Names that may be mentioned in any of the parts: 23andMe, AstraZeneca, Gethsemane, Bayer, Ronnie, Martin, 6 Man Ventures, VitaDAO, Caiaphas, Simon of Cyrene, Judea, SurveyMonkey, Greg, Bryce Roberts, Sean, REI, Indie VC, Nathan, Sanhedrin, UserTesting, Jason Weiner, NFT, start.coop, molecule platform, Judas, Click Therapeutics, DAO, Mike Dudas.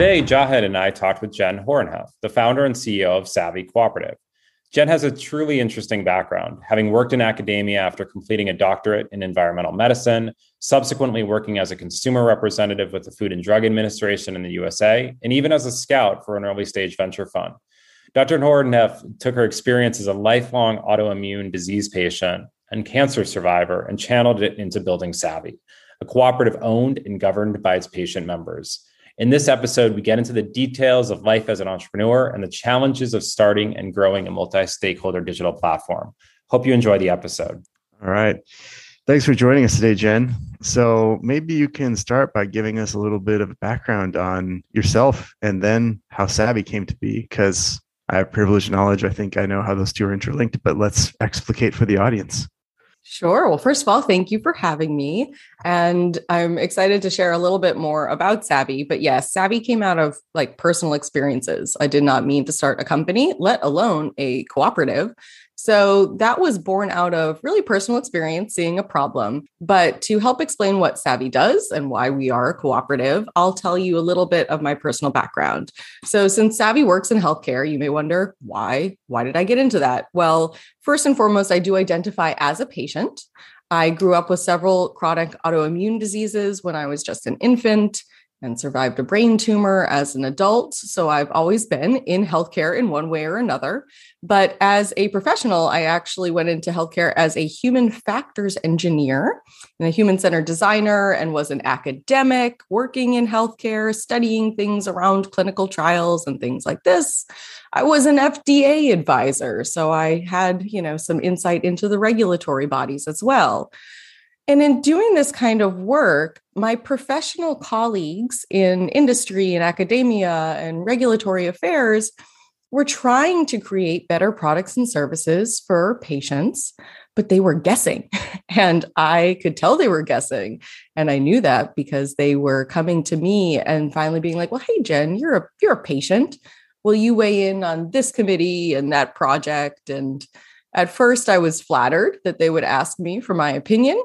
Today, Jahed and I talked with Jen Horonjeff, the founder and CEO of Savvy Cooperative. Jen has a truly interesting background, having worked in academia after completing a doctorate in environmental medicine, subsequently working as a consumer representative with the Food and Drug Administration in the USA, and even as a scout for an early-stage venture fund. Dr. Horonjeff took her experience as a lifelong autoimmune disease patient and cancer survivor and channeled it into building Savvy, a cooperative owned and governed by its patient members. In this episode, we get into the details of life as an entrepreneur and the challenges of starting and growing a multi-stakeholder digital platform. Hope you enjoy the episode. All right. Thanks for joining us today, Jen. So maybe you can start by giving us a little bit of background on yourself and then how Savvy came to be, because I have privileged knowledge. I think I know how those two are interlinked, but let's explicate for the audience. Sure. Well, first of all, thank you for having me. And I'm excited to share a little bit more about Savvy. But yes, Savvy came out of personal experiences. I did not mean to start a company, let alone a cooperative. So that was born out of really personal experience, seeing a problem. But to help explain what Savvy does and why we are a cooperative, I'll tell you a little bit of my personal background. So since Savvy works in healthcare, you may wonder, why? Why did I get into that? Well, first and foremost, I do identify as a patient. I grew up with several chronic autoimmune diseases when I was just an infant and survived a brain tumor as an adult. So I've always been in healthcare in one way or another. But as a professional, I actually went into healthcare as a human factors engineer and a human-centered designer, and was an academic working in healthcare, studying things around clinical trials and things like this. I was an FDA advisor, so I had, some insight into the regulatory bodies as well. And in doing this kind of work, my professional colleagues in industry and academia and regulatory affairs were trying to create better products and services for patients, but they were guessing. And I could tell they were guessing. And I knew that because they were coming to me and finally being like, well, hey, Jen, you're a patient. Will you weigh in on this committee and that project? And at first, I was flattered that they would ask me for my opinion.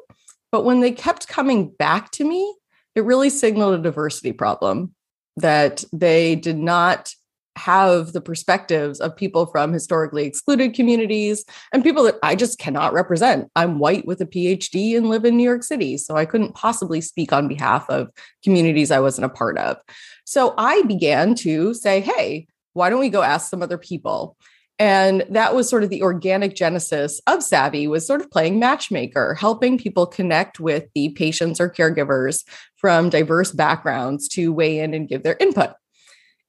But when they kept coming back to me, it really signaled a diversity problem, that they did not have the perspectives of people from historically excluded communities and people that I just cannot represent. I'm white with a PhD and live in New York City, so I couldn't possibly speak on behalf of communities I wasn't a part of. So I began to say, hey, why don't we go ask some other people? And that was sort of the organic genesis of Savvy, was sort of playing matchmaker, helping people connect with the patients or caregivers from diverse backgrounds to weigh in and give their input.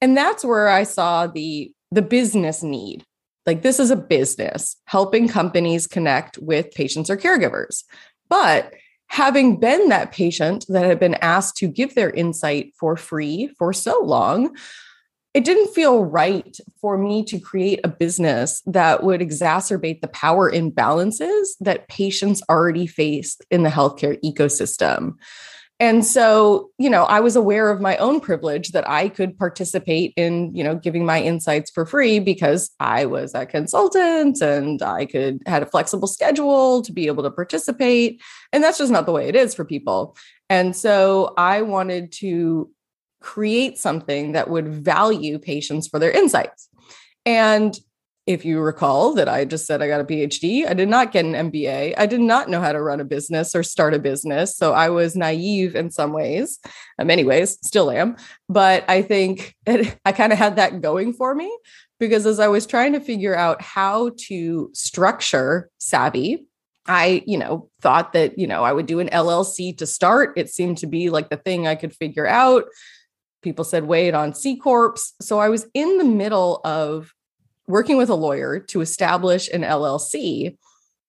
And that's where I saw the business need. This is a business, helping companies connect with patients or caregivers. But having been that patient that had been asked to give their insight for free for so long, it didn't feel right for me to create a business that would exacerbate the power imbalances that patients already faced in the healthcare ecosystem. And so, I was aware of my own privilege that I could participate in, giving my insights for free because I was a consultant and I had a flexible schedule to be able to participate. And that's just not the way it is for people. And so I wanted to create something that would value patients for their insights. And if you recall that I just said I got a PhD, I did not get an MBA. I did not know how to run a business or start a business. So I was naive in some ways, in many ways, still am. But I think I kind of had that going for me, because as I was trying to figure out how to structure Savvy, I, thought that, I would do an LLC to start. It seemed to be the thing I could figure out. People said, weigh it on C Corps. So I was in the middle of working with a lawyer to establish an LLC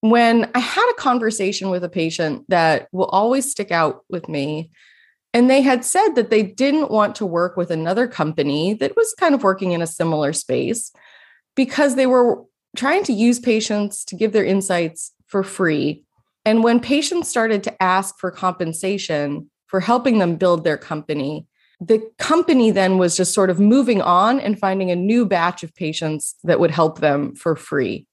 when I had a conversation with a patient that will always stick out with me. And they had said that they didn't want to work with another company that was kind of working in a similar space because they were trying to use patients to give their insights for free. And when patients started to ask for compensation for helping them build their company, the company then was just sort of moving on and finding a new batch of patients that would help them for free.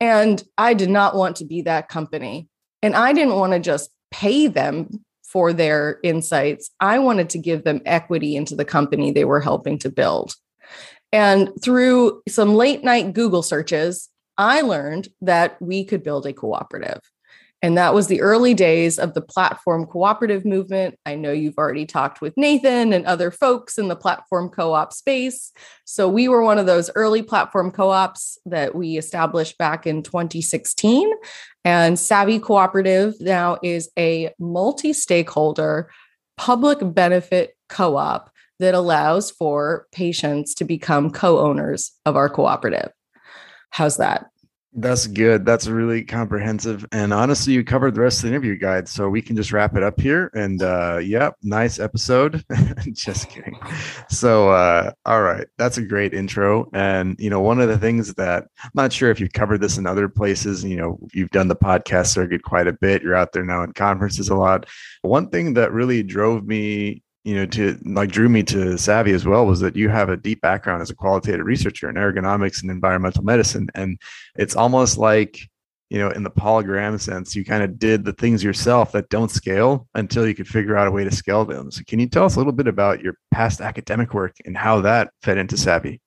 And I did not want to be that company. And I didn't want to just pay them for their insights, I wanted to give them equity into the company they were helping to build. And through some late night Google searches, I learned that we could build a cooperative. And that was the early days of the platform cooperative movement. I know you've already talked with Nathan and other folks in the platform co-op space. So we were one of those early platform co-ops that we established back in 2016. And Savvy Cooperative now is a multi-stakeholder public benefit co-op that allows for patients to become co-owners of our cooperative. How's that? That's good. That's really comprehensive. And honestly, you covered the rest of the interview guide, so we can just wrap it up here. And nice episode. Just kidding. So, all right. That's a great intro. And, one of the things that I'm not sure if you've covered this in other places, you've done the podcast circuit quite a bit. You're out there now in conferences a lot. One thing that really drove me drew me to Savvy as well was that you have a deep background as a qualitative researcher in ergonomics and environmental medicine. And it's almost like, in the Paul Graham sense, you kind of did the things yourself that don't scale until you could figure out a way to scale them. So can you tell us a little bit about your past academic work and how that fed into Savvy?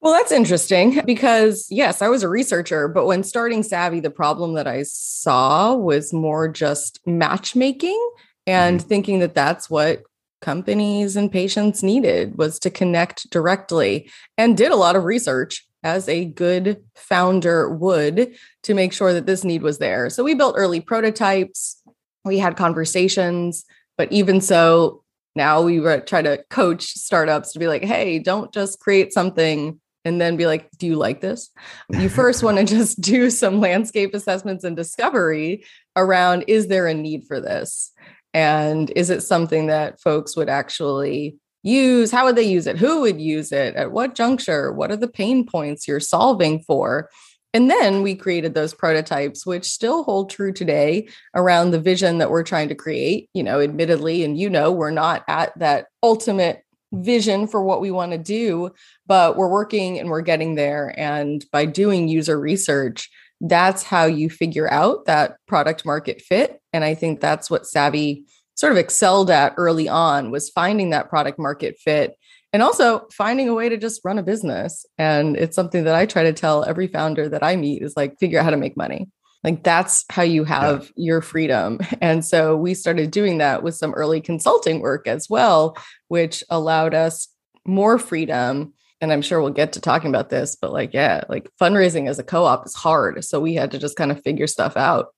Well, that's interesting because, yes, I was a researcher, but when starting Savvy, the problem that I saw was more just matchmaking and thinking that that's what companies and patients needed was to connect directly, and did a lot of research as a good founder would to make sure that this need was there. So we built early prototypes, we had conversations, but even so, now we try to coach startups to be like, hey, don't just create something and then be like, do you like this? You first want to just do some landscape assessments and discovery around, is there a need for this? And is it something that folks would actually use? How would they use it? Who would use it? At what juncture? What are the pain points you're solving for? And then we created those prototypes, which still hold true today around the vision that we're trying to create. Admittedly, and we're not at that ultimate vision for what we want to do, but we're working and we're getting there. And by doing user research, that's how you figure out that product market fit. And I think that's what Savvy sort of excelled at early on, was finding that product market fit and also finding a way to just run a business. And it's something that I try to tell every founder that I meet is like, figure out how to make money. Like that's how you have your freedom. And so we started doing that with some early consulting work as well, which allowed us more freedom. And I'm sure we'll get to talking about this, but fundraising as a co-op is hard. So we had to just kind of figure stuff out.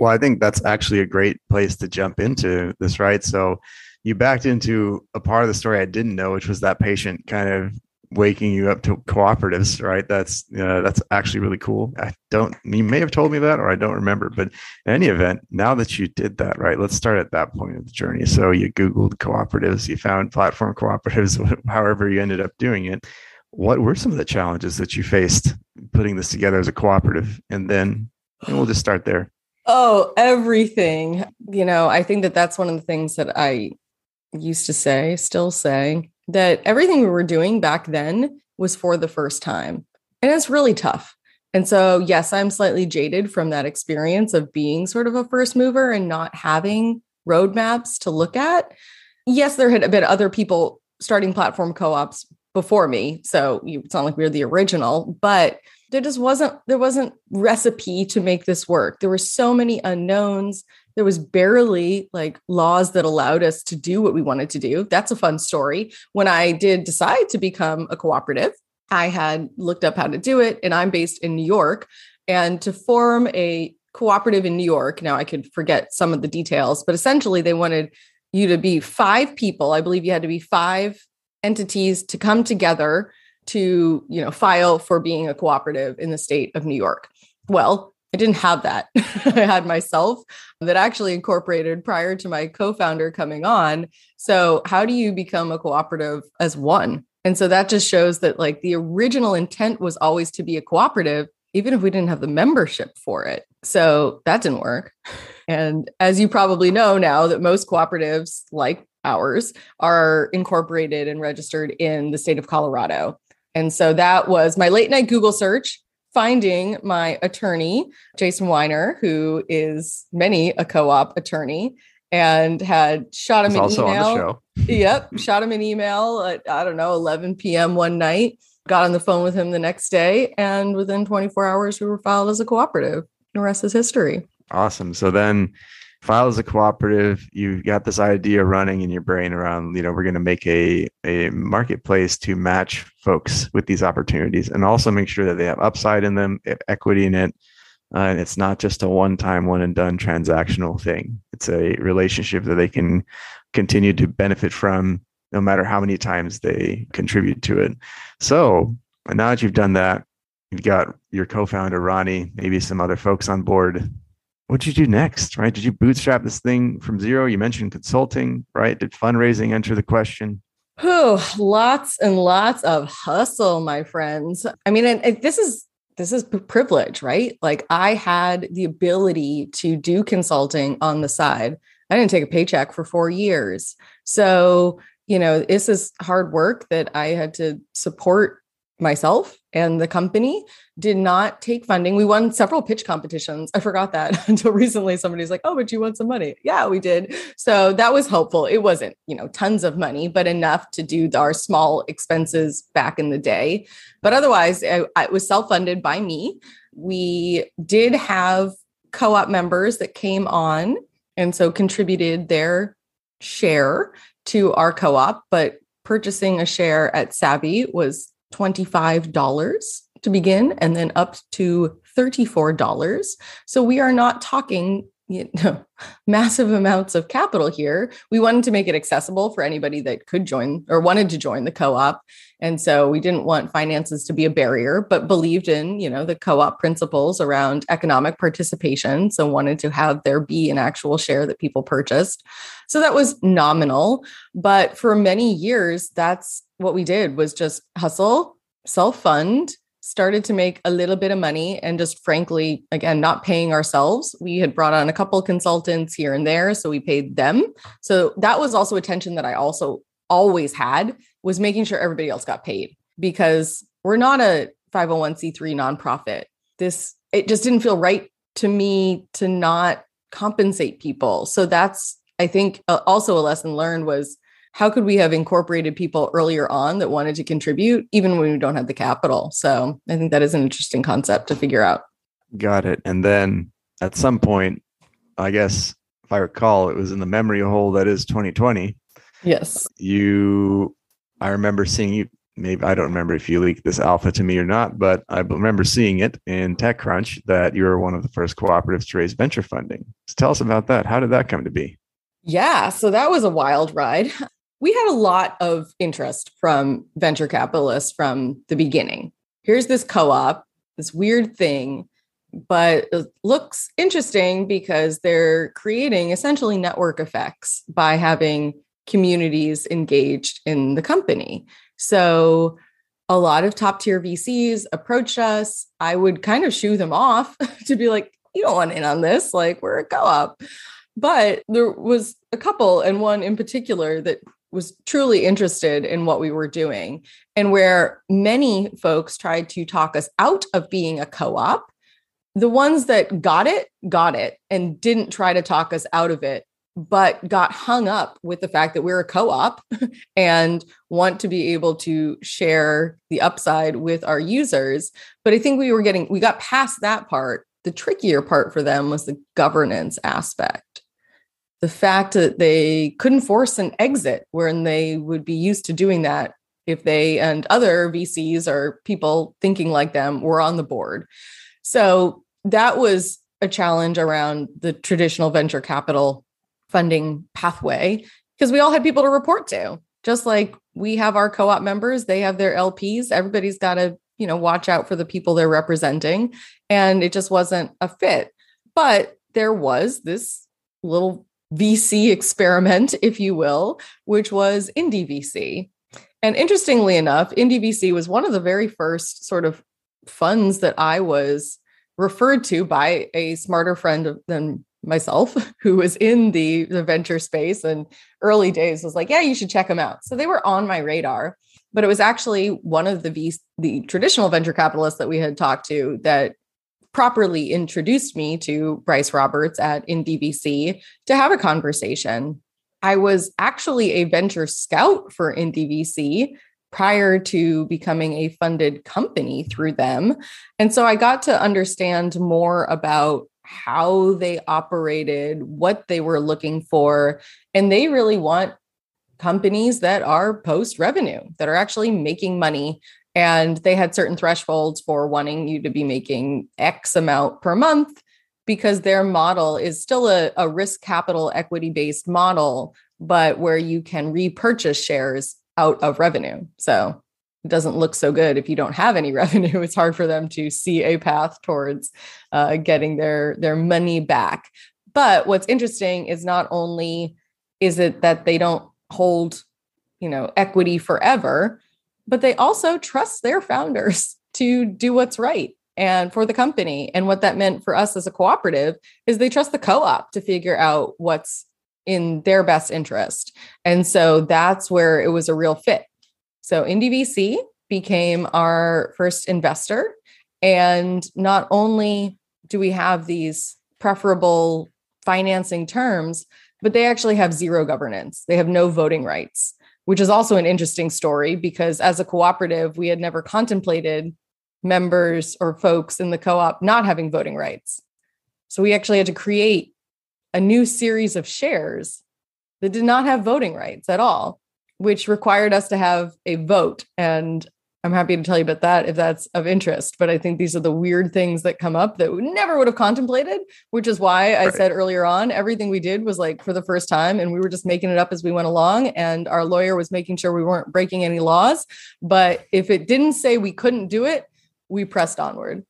Well, I think that's actually a great place to jump into this, right? So you backed into a part of the story I didn't know, which was that patient kind of waking you up to cooperatives, right? That's actually really cool. You may have told me that, or I don't remember, but in any event, now that you did that, right, let's start at that point of the journey. So you Googled cooperatives, you found platform cooperatives, however you ended up doing it. What were some of the challenges that you faced putting this together as a cooperative? And we'll just start there. Oh, everything. I think that that's one of the things that I used to say, still say, that everything we were doing back then was for the first time. And it's really tough. And so, yes, I'm slightly jaded from that experience of being sort of a first mover and not having roadmaps to look at. Yes, there had been other people starting platform co-ops before me. So it's not like we were the original, but there wasn't recipe to make this work. There were so many unknowns. There was barely laws that allowed us to do what we wanted to do. That's a fun story. When I did decide to become a cooperative, I had looked up how to do it, and I'm based in New York. And to form a cooperative in New York, now I could forget some of the details, but essentially they wanted you to be 5 people. I believe you had to be 5 entities to come together to, file for being a cooperative in the state of New York. Well, I didn't have that. I had myself that actually incorporated prior to my co-founder coming on. So how do you become a cooperative as one? And so that just shows that the original intent was always to be a cooperative, even if we didn't have the membership for it. So that didn't work. And as you probably know now, that most cooperatives like ours are incorporated and registered in the state of Colorado. And so that was my late night Google search, finding my attorney, Jason Weiner, who is many a co-op attorney, and had shot him an also email. On the show. Yep. Shot him an email at, I don't know, 11 p.m. one night, got on the phone with him the next day. And within 24 hours, we were filed as a cooperative. The rest is history. Awesome. So then filed as a cooperative, you've got this idea running in your brain around, you know, we're going to make a marketplace to match folks with these opportunities and also make sure that they have upside in them, equity in it. And it's not just a one-time, one-and-done transactional thing. It's a relationship that they can continue to benefit from no matter how many times they contribute to it. So now that you've done that, you've got your co-founder, Ronnie, maybe some other folks on board. What did you do next, right? Did you bootstrap this thing from zero? You mentioned consulting, right? Did fundraising enter the question? Oh, lots and lots of hustle, my friends. I mean, and this is privilege, right? Like I had the ability to do consulting on the side. I didn't take a paycheck for 4 years. So, you know, this is hard work that I had to support myself, and the company did not take funding. We won several pitch competitions. I forgot that until recently. Somebody's like, oh, but you want some money. Yeah, we did. So that was helpful. It wasn't, you know, tons of money, but enough to do our small expenses back in the day. But otherwise, it was self-funded by me. We did have co-op members that came on and so contributed their share to our co-op, but purchasing a share at Savvy was $25 to begin and then up to $34. So we are not talking, you know, massive amounts of capital here. We wanted to make it accessible for anybody that could join or wanted to join the co-op. And so we didn't want finances to be a barrier, but believed in, you know, the co-op principles around economic participation. So wanted to have there be an actual share that people purchased. So that was nominal. But for many years, that's what we did, was just hustle, self-fund, started to make a little bit of money, and just frankly, again, not paying ourselves. We had brought on a couple consultants here and there, so we paid them. So that was also a tension that I also always had, was making sure everybody else got paid, because we're not a 501c3 nonprofit. It just didn't feel right to me to not compensate people. So that's, I think, also a lesson learned was, how could we have incorporated people earlier on that wanted to contribute, even when we don't have the capital? So I think that is an interesting concept to figure out. Got it. And then at some point, I guess, if I recall, it was in the memory hole that is 2020. Yes. I remember seeing you, maybe, I don't remember if you leaked this alpha to me or not, but I remember seeing it in TechCrunch that you were one of the first cooperatives to raise venture funding. So tell us about that. How did that come to be? Yeah. So that was a wild ride. We had a lot of interest from venture capitalists from the beginning. Here's this co-op, this weird thing, but it looks interesting because they're creating essentially network effects by having communities engaged in the company. So a lot of top tier VCs approached us. I would kind of shoo them off to be like, you don't want in on this. Like, we're a co-op. But there was a couple, and one in particular that was truly interested in what we were doing, and where many folks tried to talk us out of being a co-op. The ones that got it and didn't try to talk us out of it, but got hung up with the fact that we're a co-op and want to be able to share the upside with our users. But I think we got past that part. The trickier part for them was the governance aspect. The fact that they couldn't force an exit when they would be used to doing that if they and other VCs or people thinking like them were on the board. So that was a challenge around the traditional venture capital funding pathway, because we all had people to report to. Just like we have our co-op members, they have their LPs. Everybody's got to, you know, watch out for the people they're representing. And it just wasn't a fit. But there was this little VC experiment, if you will, which was Indie VC. And interestingly enough, Indie VC was one of the very first sort of funds that I was referred to by a smarter friend than myself, who was in the venture space and early days was like, yeah, you should check them out. So they were on my radar, but it was actually one of the traditional venture capitalists that we had talked to that properly introduced me to Bryce Roberts at Indie VC to have a conversation. I was actually a venture scout for Indie VC prior to becoming a funded company through them. And so I got to understand more about how they operated, what they were looking for, and they really want companies that are post-revenue, that are actually making money. And they had certain thresholds for wanting you to be making X amount per month, because their model is still a risk capital equity-based model, but where you can repurchase shares out of revenue. So it doesn't look so good if you don't have any revenue. It's hard for them to see a path towards getting their money back. But what's interesting is not only is it that they don't hold, equity forever, but they also trust their founders to do what's right and for the company. And what that meant for us as a cooperative is they trust the co-op to figure out what's in their best interest. And so that's where it was a real fit. So Indie VC became our first investor. And not only do we have these preferable financing terms, but they actually have zero governance. They have no voting rights, which is also an interesting story because as a cooperative, we had never contemplated members or folks in the co-op not having voting rights. So we actually had to create a new series of shares that did not have voting rights at all, which required us to have a vote. And I'm happy to tell you about that if that's of interest. But I think these are the weird things that come up that we never would have contemplated, which is why I said earlier on, everything we did was like for the first time and we were just making it up as we went along. And our lawyer was making sure we weren't breaking any laws. But if it didn't say we couldn't do it, we pressed onward.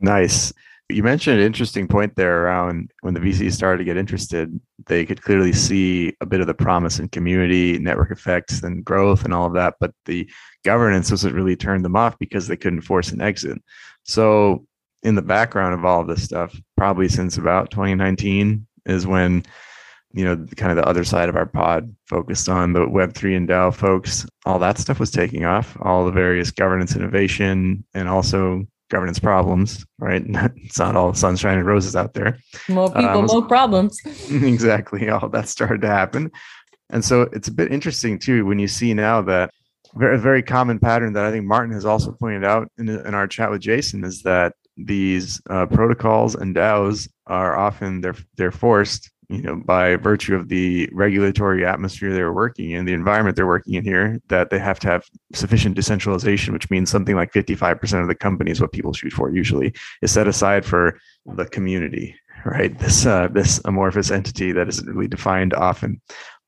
Nice. You mentioned an interesting point there around when the VCs started to get interested, they could clearly see a bit of the promise in community, network effects, and growth and all of that. But the governance wasn't really turned them off because they couldn't force an exit. So in the background of all of this stuff, probably since about 2019 is when, kind of the other side of our pod focused on the Web3 and DAO folks. All that stuff was taking off, all the various governance innovation and also governance problems, right? It's not all sunshine and roses out there. More people, more problems. Exactly. All that started to happen. And so it's a bit interesting too, when you see now that very, very common pattern that I think Martin has also pointed out in our chat with Jason is that these protocols and DAOs are often, they're forced, by virtue of the regulatory atmosphere they're working in, the environment they're working in here, that they have to have sufficient decentralization, which means something like 55% of the company is what people shoot for usually, is set aside for the community, right? This amorphous entity that isn't really defined often.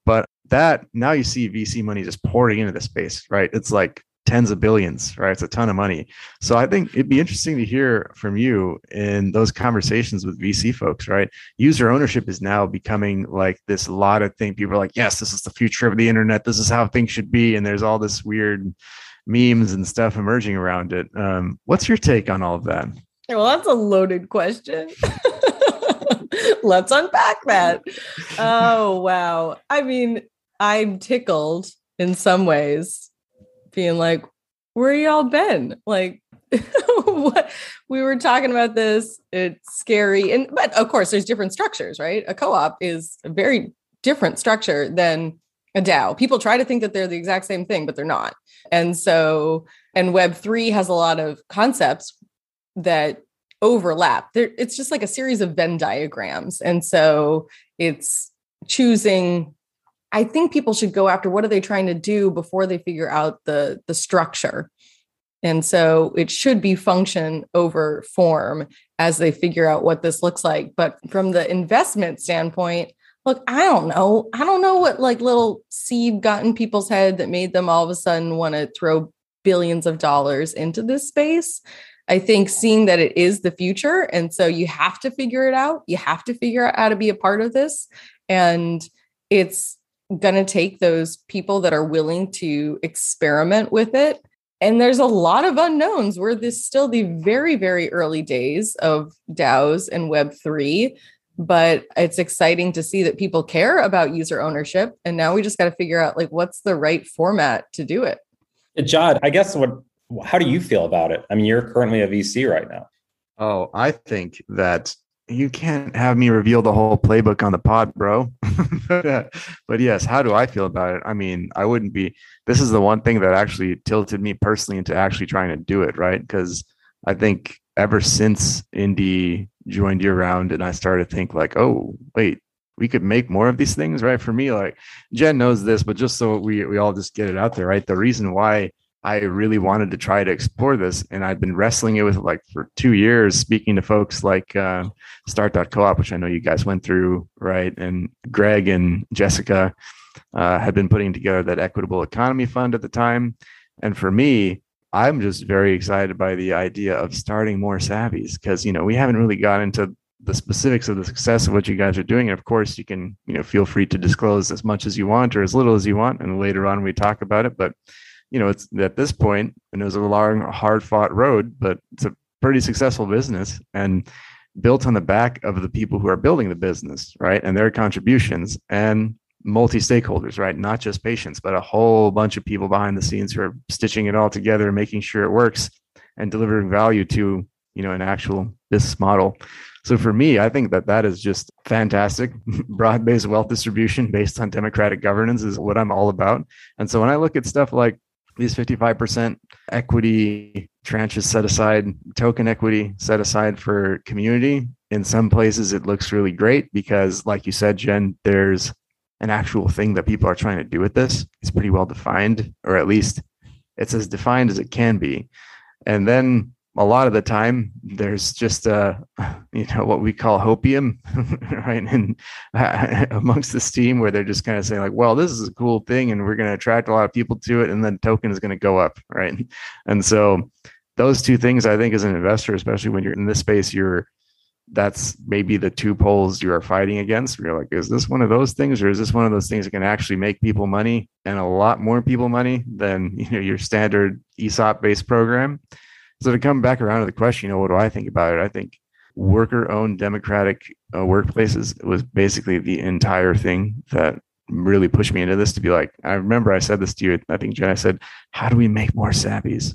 But that, now you see VC money just pouring into the space, right? It's like tens of billions, right? It's a ton of money. So I think it'd be interesting to hear from you in those conversations with VC folks, right? User ownership is now becoming like this lauded thing. People are like, yes, this is the future of the internet. This is how things should be. And there's all this weird memes and stuff emerging around it. What's your take on all of that? Well, that's a loaded question. Let's unpack that. Oh, wow. I mean, I'm tickled in some ways. Being like, where y'all been? Like, what we were talking about this. It's scary. But of course, there's different structures, right? A co-op is a very different structure than a DAO. People try to think that they're the exact same thing, but they're not. And so, and Web3 has a lot of concepts that overlap. It's just like a series of Venn diagrams. And so it's choosing. I think people should go after what are they trying to do before they figure out the structure. And so it should be function over form as they figure out what this looks like. But from the investment standpoint, look, I don't know what like little seed got in people's head that made them all of a sudden want to throw billions of dollars into this space. I think seeing that it is the future. And so you have to figure it out. You have to figure out how to be a part of this. And it's going to take those people that are willing to experiment with it. And there's a lot of unknowns. This still the very, very early days of DAOs and Web3, but it's exciting to see that people care about user ownership. And now we just got to figure out like, what's the right format to do it. Jahed, I guess, how do you feel about it? I mean, you're currently a VC right now. Oh, I think that you can't have me reveal the whole playbook on the pod, bro. But yes, how do I feel about it? I mean, I wouldn't be, this is the one thing that actually tilted me personally into actually trying to do it, right? Because I think ever since Indie joined your round and I started to think like, oh, wait, we could make more of these things, right? For me, like Jen knows this, but just so we all just get it out there, right? The reason why I really wanted to try to explore this, and I've been wrestling it with like for 2 years, speaking to folks like start.coop, which I know you guys went through, right? And Greg and Jessica had been putting together that equitable economy fund at the time. And for me, I'm just very excited by the idea of starting more Savvies because, you know, we haven't really got into the specifics of the success of what you guys are doing. And of course you can, you know, feel free to disclose as much as you want or as little as you want. And later on we talk about it, but you know, it's at this point, and it was a long, hard-fought road, but it's a pretty successful business and built on the back of the people who are building the business, right? And their contributions and multi-stakeholders, right? Not just patients, but a whole bunch of people behind the scenes who are stitching it all together and making sure it works and delivering value to, you know, an actual business model. So for me, I think that that is just fantastic. Broad-based wealth distribution based on democratic governance is what I'm all about. And so when I look at stuff like these 55% equity tranches set aside, token equity set aside for community, in some places it looks really great because, like you said, Jen, there's an actual thing that people are trying to do with this. It's pretty well defined, or at least it's as defined as it can be. And then a lot of the time, there's just what we call hopium, right? And amongst this team where they're just kind of saying like, well, this is a cool thing and we're going to attract a lot of people to it. And then token is going to go up, right? And so those two things, I think as an investor, especially when you're in this space, that's maybe the two poles you are fighting against. You're like, is this one of those things, or is this one of those things that can actually make people money and a lot more people money than, you know, your standard ESOP-based program? So to come back around to the question, you know, what do I think about it? I think worker-owned democratic workplaces was basically the entire thing that really pushed me into this to be like, I remember I said this to you, I think Jen, I said, how do we make more Savvies,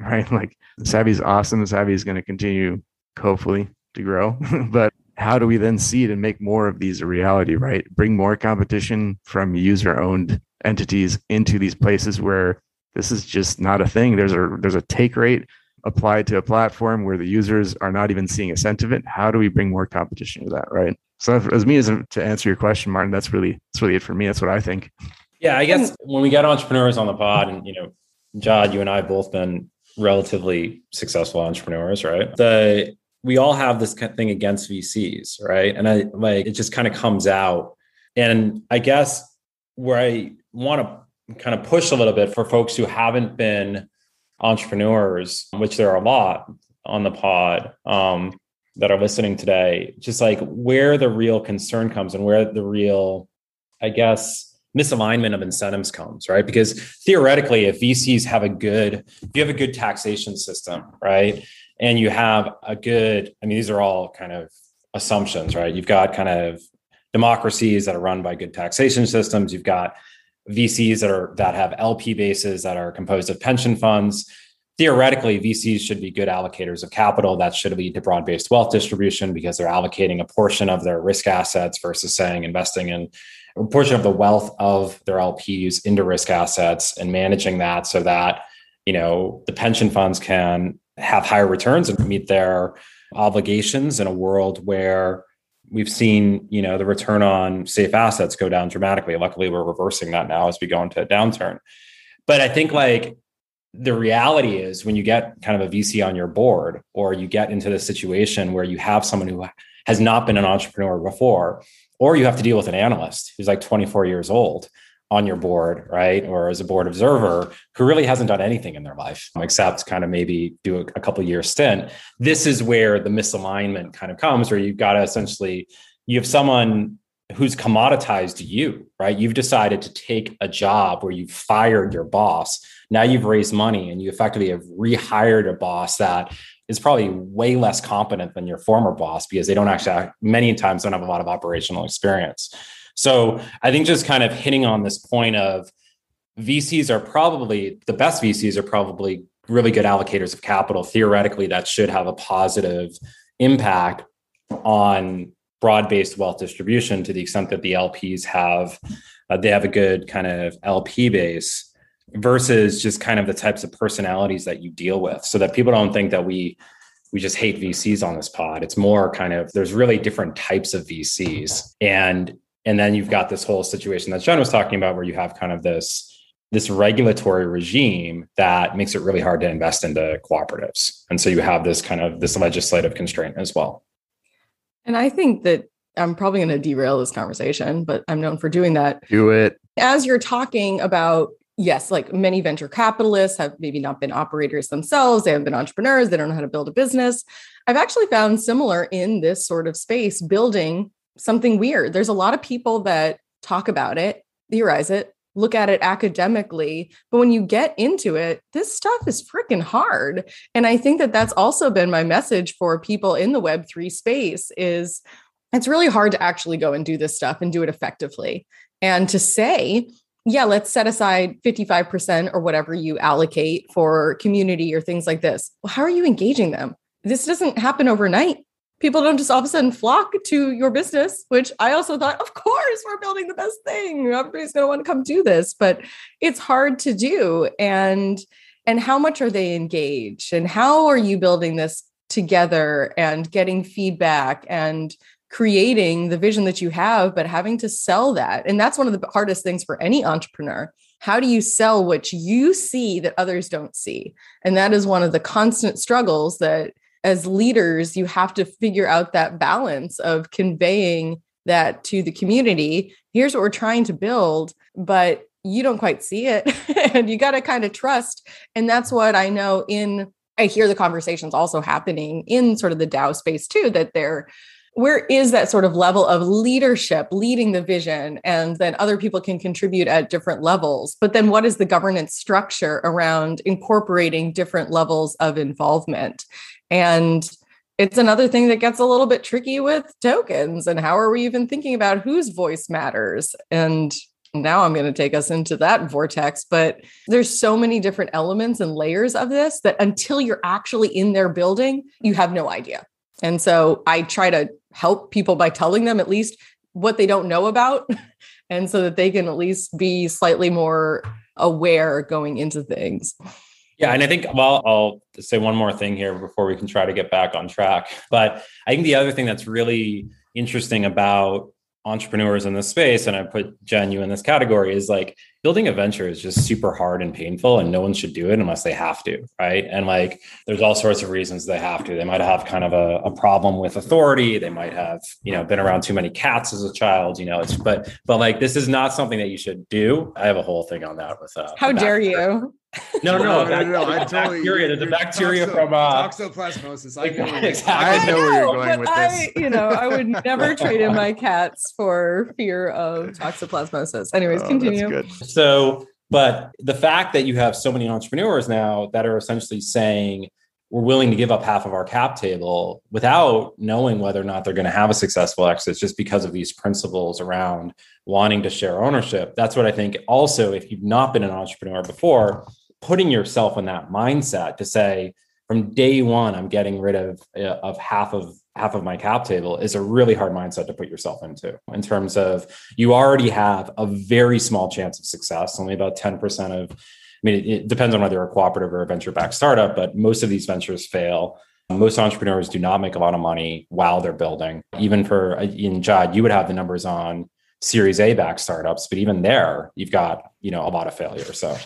right? Like Savvy's awesome. Savvy's going to continue, hopefully, to grow. But how do we then seed and make more of these a reality, right? Bring more competition from user-owned entities into these places where this is just not a thing. There's a take rate applied to a platform where the users are not even seeing a cent of it. How do we bring more competition to that, right? So to answer your question, Martin, that's really it for me. That's what I think. Yeah, I guess when we got entrepreneurs on the pod, and, you know, Jahed, you and I have both been relatively successful entrepreneurs, right? We all have this kind of thing against VCs, right? And it just kind of comes out. And I guess where I want to kind of push a little bit for folks who haven't been entrepreneurs, which there are a lot on the pod that are listening today, just like where the real concern comes and where the real, I guess, misalignment of incentives comes, right? Because theoretically, if VCs if you have a good taxation system, right? And you have these are all kind of assumptions, right? You've got kind of democracies that are run by good taxation systems. You've got VCs that have LP bases that are composed of pension funds. Theoretically, VCs should be good allocators of capital. That should lead to broad-based wealth distribution because they're allocating a portion of their risk assets versus saying investing in a portion of the wealth of their LPs into risk assets and managing that so that, you know, the pension funds can have higher returns and meet their obligations in a world where we've seen, you know, the return on safe assets go down dramatically. Luckily, we're reversing that now as we go into a downturn. But I think like the reality is when you get kind of a VC on your board, or you get into this situation where you have someone who has not been an entrepreneur before, or you have to deal with an analyst who's like 24 years old on your board, right? Or as a board observer who really hasn't done anything in their life except kind of maybe do a couple year stint. This is where the misalignment kind of comes, where you've got to essentially, you have someone who's commoditized you, right? You've decided to take a job where you've fired your boss. Now you've raised money and you effectively have rehired a boss that is probably way less competent than your former boss because they many times don't have a lot of operational experience. So I think just kind of hitting on this point of VCs are probably, the best VCs are probably really good allocators of capital, theoretically, that should have a positive impact on broad-based wealth distribution to the extent that the LPs have, they have a good kind of LP base versus just kind of the types of personalities that you deal with, so that people don't think that we just hate VCs on this pod. It's more kind of, there's really different types of VCs. And then you've got this whole situation that Sean was talking about where you have kind of this regulatory regime that makes it really hard to invest into cooperatives. And so you have this kind of this legislative constraint as well. And I think that I'm probably going to derail this conversation, but I'm known for doing that. Do it. As you're talking about, yes, like many venture capitalists have maybe not been operators themselves. They haven't been entrepreneurs. They don't know how to build a business. I've actually found similar in this sort of space, building something weird. There's a lot of people that talk about it, theorize it, look at it academically. But when you get into it, this stuff is freaking hard. And I think that that's also been my message for people in the Web3 space is it's really hard to actually go and do this stuff and do it effectively. And to say, yeah, let's set aside 55% or whatever you allocate for community or things like this. Well, how are you engaging them? This doesn't happen overnight. People don't just all of a sudden flock to your business, which I also thought, of course, we're building the best thing. Everybody's going to want to come do this, but it's hard to do. And how much are they engaged? And how are you building this together and getting feedback and creating the vision that you have, but having to sell that? And that's one of the hardest things for any entrepreneur. How do you sell what you see that others don't see? And that is one of the constant struggles that as leaders, you have to figure out that balance of conveying that to the community. Here's what we're trying to build, but you don't quite see it. And you got to kind of trust. And that's what I know I hear the conversations also happening in sort of the DAO space too, that where is that sort of level of leadership, leading the vision, and then other people can contribute at different levels. But then what is the governance structure around incorporating different levels of involvement? And it's another thing that gets a little bit tricky with tokens and how are we even thinking about whose voice matters? And now I'm going to take us into that vortex, but there's so many different elements and layers of this that until you're actually in their building, you have no idea. And so I try to help people by telling them at least what they don't know about, and so that they can at least be slightly more aware going into things. Yeah. And I think, well, I'll say one more thing here before we can try to get back on track. But I think the other thing that's really interesting about entrepreneurs in this space, and I put Jen, you in this category, is like building a venture is just super hard and painful, and no one should do it unless they have to, right? And like, there's all sorts of reasons they have to. They might have kind of a problem with authority. They might have, been around too many cats as a child. But like, this is not something that you should do. I have a whole thing on that with how dare you? No. I totally. The bacteria from toxoplasmosis. I know where you're going with this. I would never trade in my cats for fear of toxoplasmosis. Anyways, continue. That's good. So, but the fact that you have so many entrepreneurs now that are essentially saying we're willing to give up half of our cap table without knowing whether or not they're going to have a successful exit just because of these principles around wanting to share ownership. That's what I think. Also, if you've not been an entrepreneur before, putting yourself in that mindset to say from day one, I'm getting rid of half of my cap table is a really hard mindset to put yourself into, in terms of you already have a very small chance of success, only about 10% of, it depends on whether you're a cooperative or a venture-backed startup, but most of these ventures fail. Most entrepreneurs do not make a lot of money while they're building. Even in Jahed, you would have the numbers on Series A-backed startups, but even there, you've got, a lot of failure, so.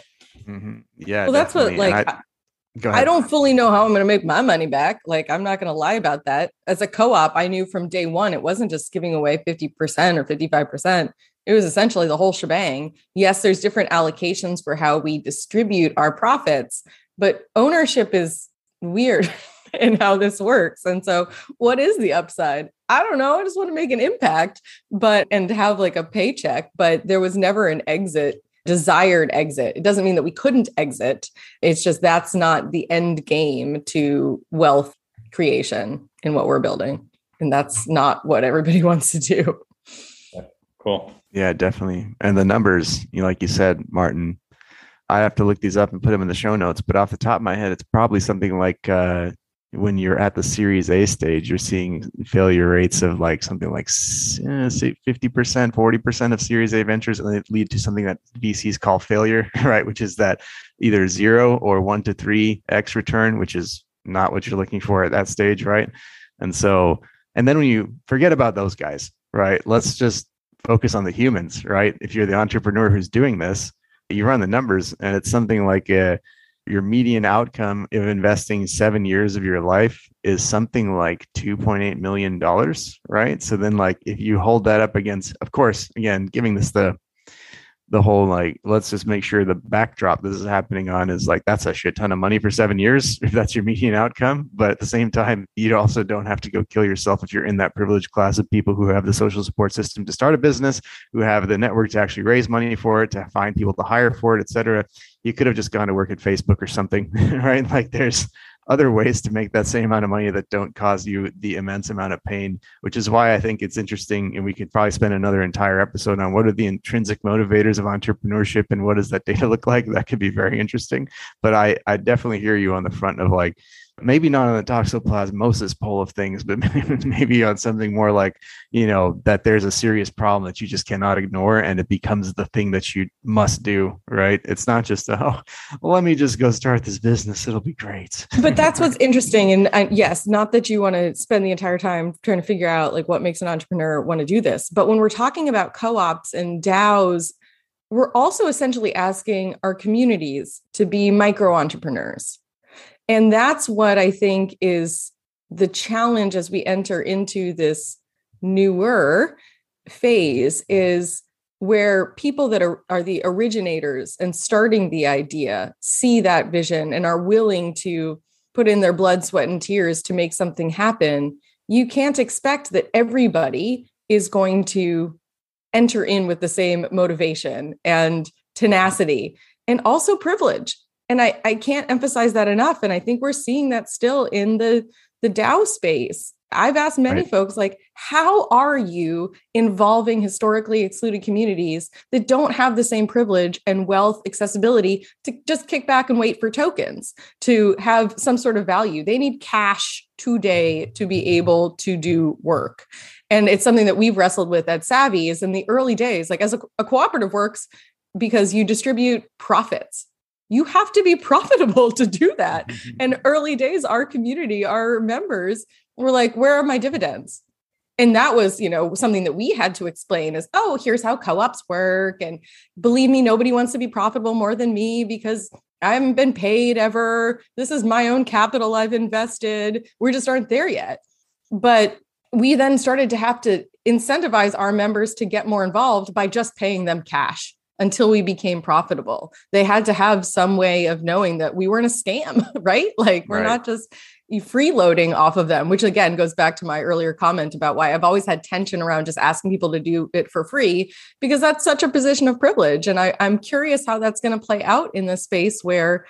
Mm-hmm. Yeah. Well, that's definitely. I don't fully know how I'm going to make my money back. Like, I'm not going to lie about that. As a co-op, I knew from day one, it wasn't just giving away 50% or 55%. It was essentially the whole shebang. Yes, there's different allocations for how we distribute our profits, but ownership is weird in how this works. And so what is the upside? I don't know. I just want to make an impact, and have like a paycheck, but there was never an desired exit. It doesn't mean that we couldn't exit. It's just, that's not the end game to wealth creation in what we're building. And that's not what everybody wants to do. Cool. Yeah, definitely. And the numbers, like you said, Martin, I have to look these up and put them in the show notes, but off the top of my head, it's probably something like when you're at the Series A stage, you're seeing failure rates of like something like say 50%, 40% of Series A ventures, and they lead to something that VCs call failure, right? Which is that either 0 or 1 to 3x return, which is not what you're looking for at that stage, right? And so, and then when you forget about those guys, right? Let's just focus on the humans, right? If you're the entrepreneur who's doing this, you run the numbers, and it's something like your median outcome of investing 7 years of your life is something like $2.8 million, right? So then like, if you hold that up against, of course, again, giving this the whole, like, let's just make sure the backdrop this is happening on is like, that's a shit ton of money for 7 years, if that's your median outcome. But at the same time, you also don't have to go kill yourself if you're in that privileged class of people who have the social support system to start a business, who have the network to actually raise money for it, to find people to hire for it, et cetera. You could have just gone to work at Facebook or something, right? Like there's other ways to make that same amount of money that don't cause you the immense amount of pain, which is why I think it's interesting. And we could probably spend another entire episode on what are the intrinsic motivators of entrepreneurship and what does that data look like? That could be very interesting. But I definitely hear you on the front of like, maybe not on the toxoplasmosis pole of things, but maybe on something more like, you know, that there's a serious problem that you just cannot ignore and it becomes the thing that you must do, right? It's not just, oh, well, let me just go start this business. It'll be great. But that's what's interesting. And yes, not that you want to spend the entire time trying to figure out like what makes an entrepreneur want to do this. But when we're talking about co-ops and DAOs, we're also essentially asking our communities to be micro entrepreneurs. And that's what I think is the challenge as we enter into this newer phase, is where people that are the originators and starting the idea see that vision and are willing to put in their blood, sweat, and tears to make something happen. You can't expect that everybody is going to enter in with the same motivation and tenacity and also privilege. And I can't emphasize that enough. And I think we're seeing that still in the DAO space. I've asked many folks, like, how are you involving historically excluded communities that don't have the same privilege and wealth accessibility to just kick back and wait for tokens to have some sort of value? They need cash today to be able to do work. And it's something that we've wrestled with at Savvy is in the early days, like as a cooperative works because you distribute profits. You have to be profitable to do that. And early days, our community, our members were like, where are my dividends? And that was, you know, something that we had to explain is, oh, here's how co-ops work. And believe me, nobody wants to be profitable more than me because I haven't been paid ever. This is my own capital I've invested. We just aren't there yet. But we then started to have to incentivize our members to get more involved by just paying them cash. Until we became profitable, they had to have some way of knowing that we weren't a scam, right? Like we're not just freeloading off of them, which again goes back to my earlier comment about why I've always had tension around just asking people to do it for free, because that's such a position of privilege. And I'm curious how that's going to play out in this space where,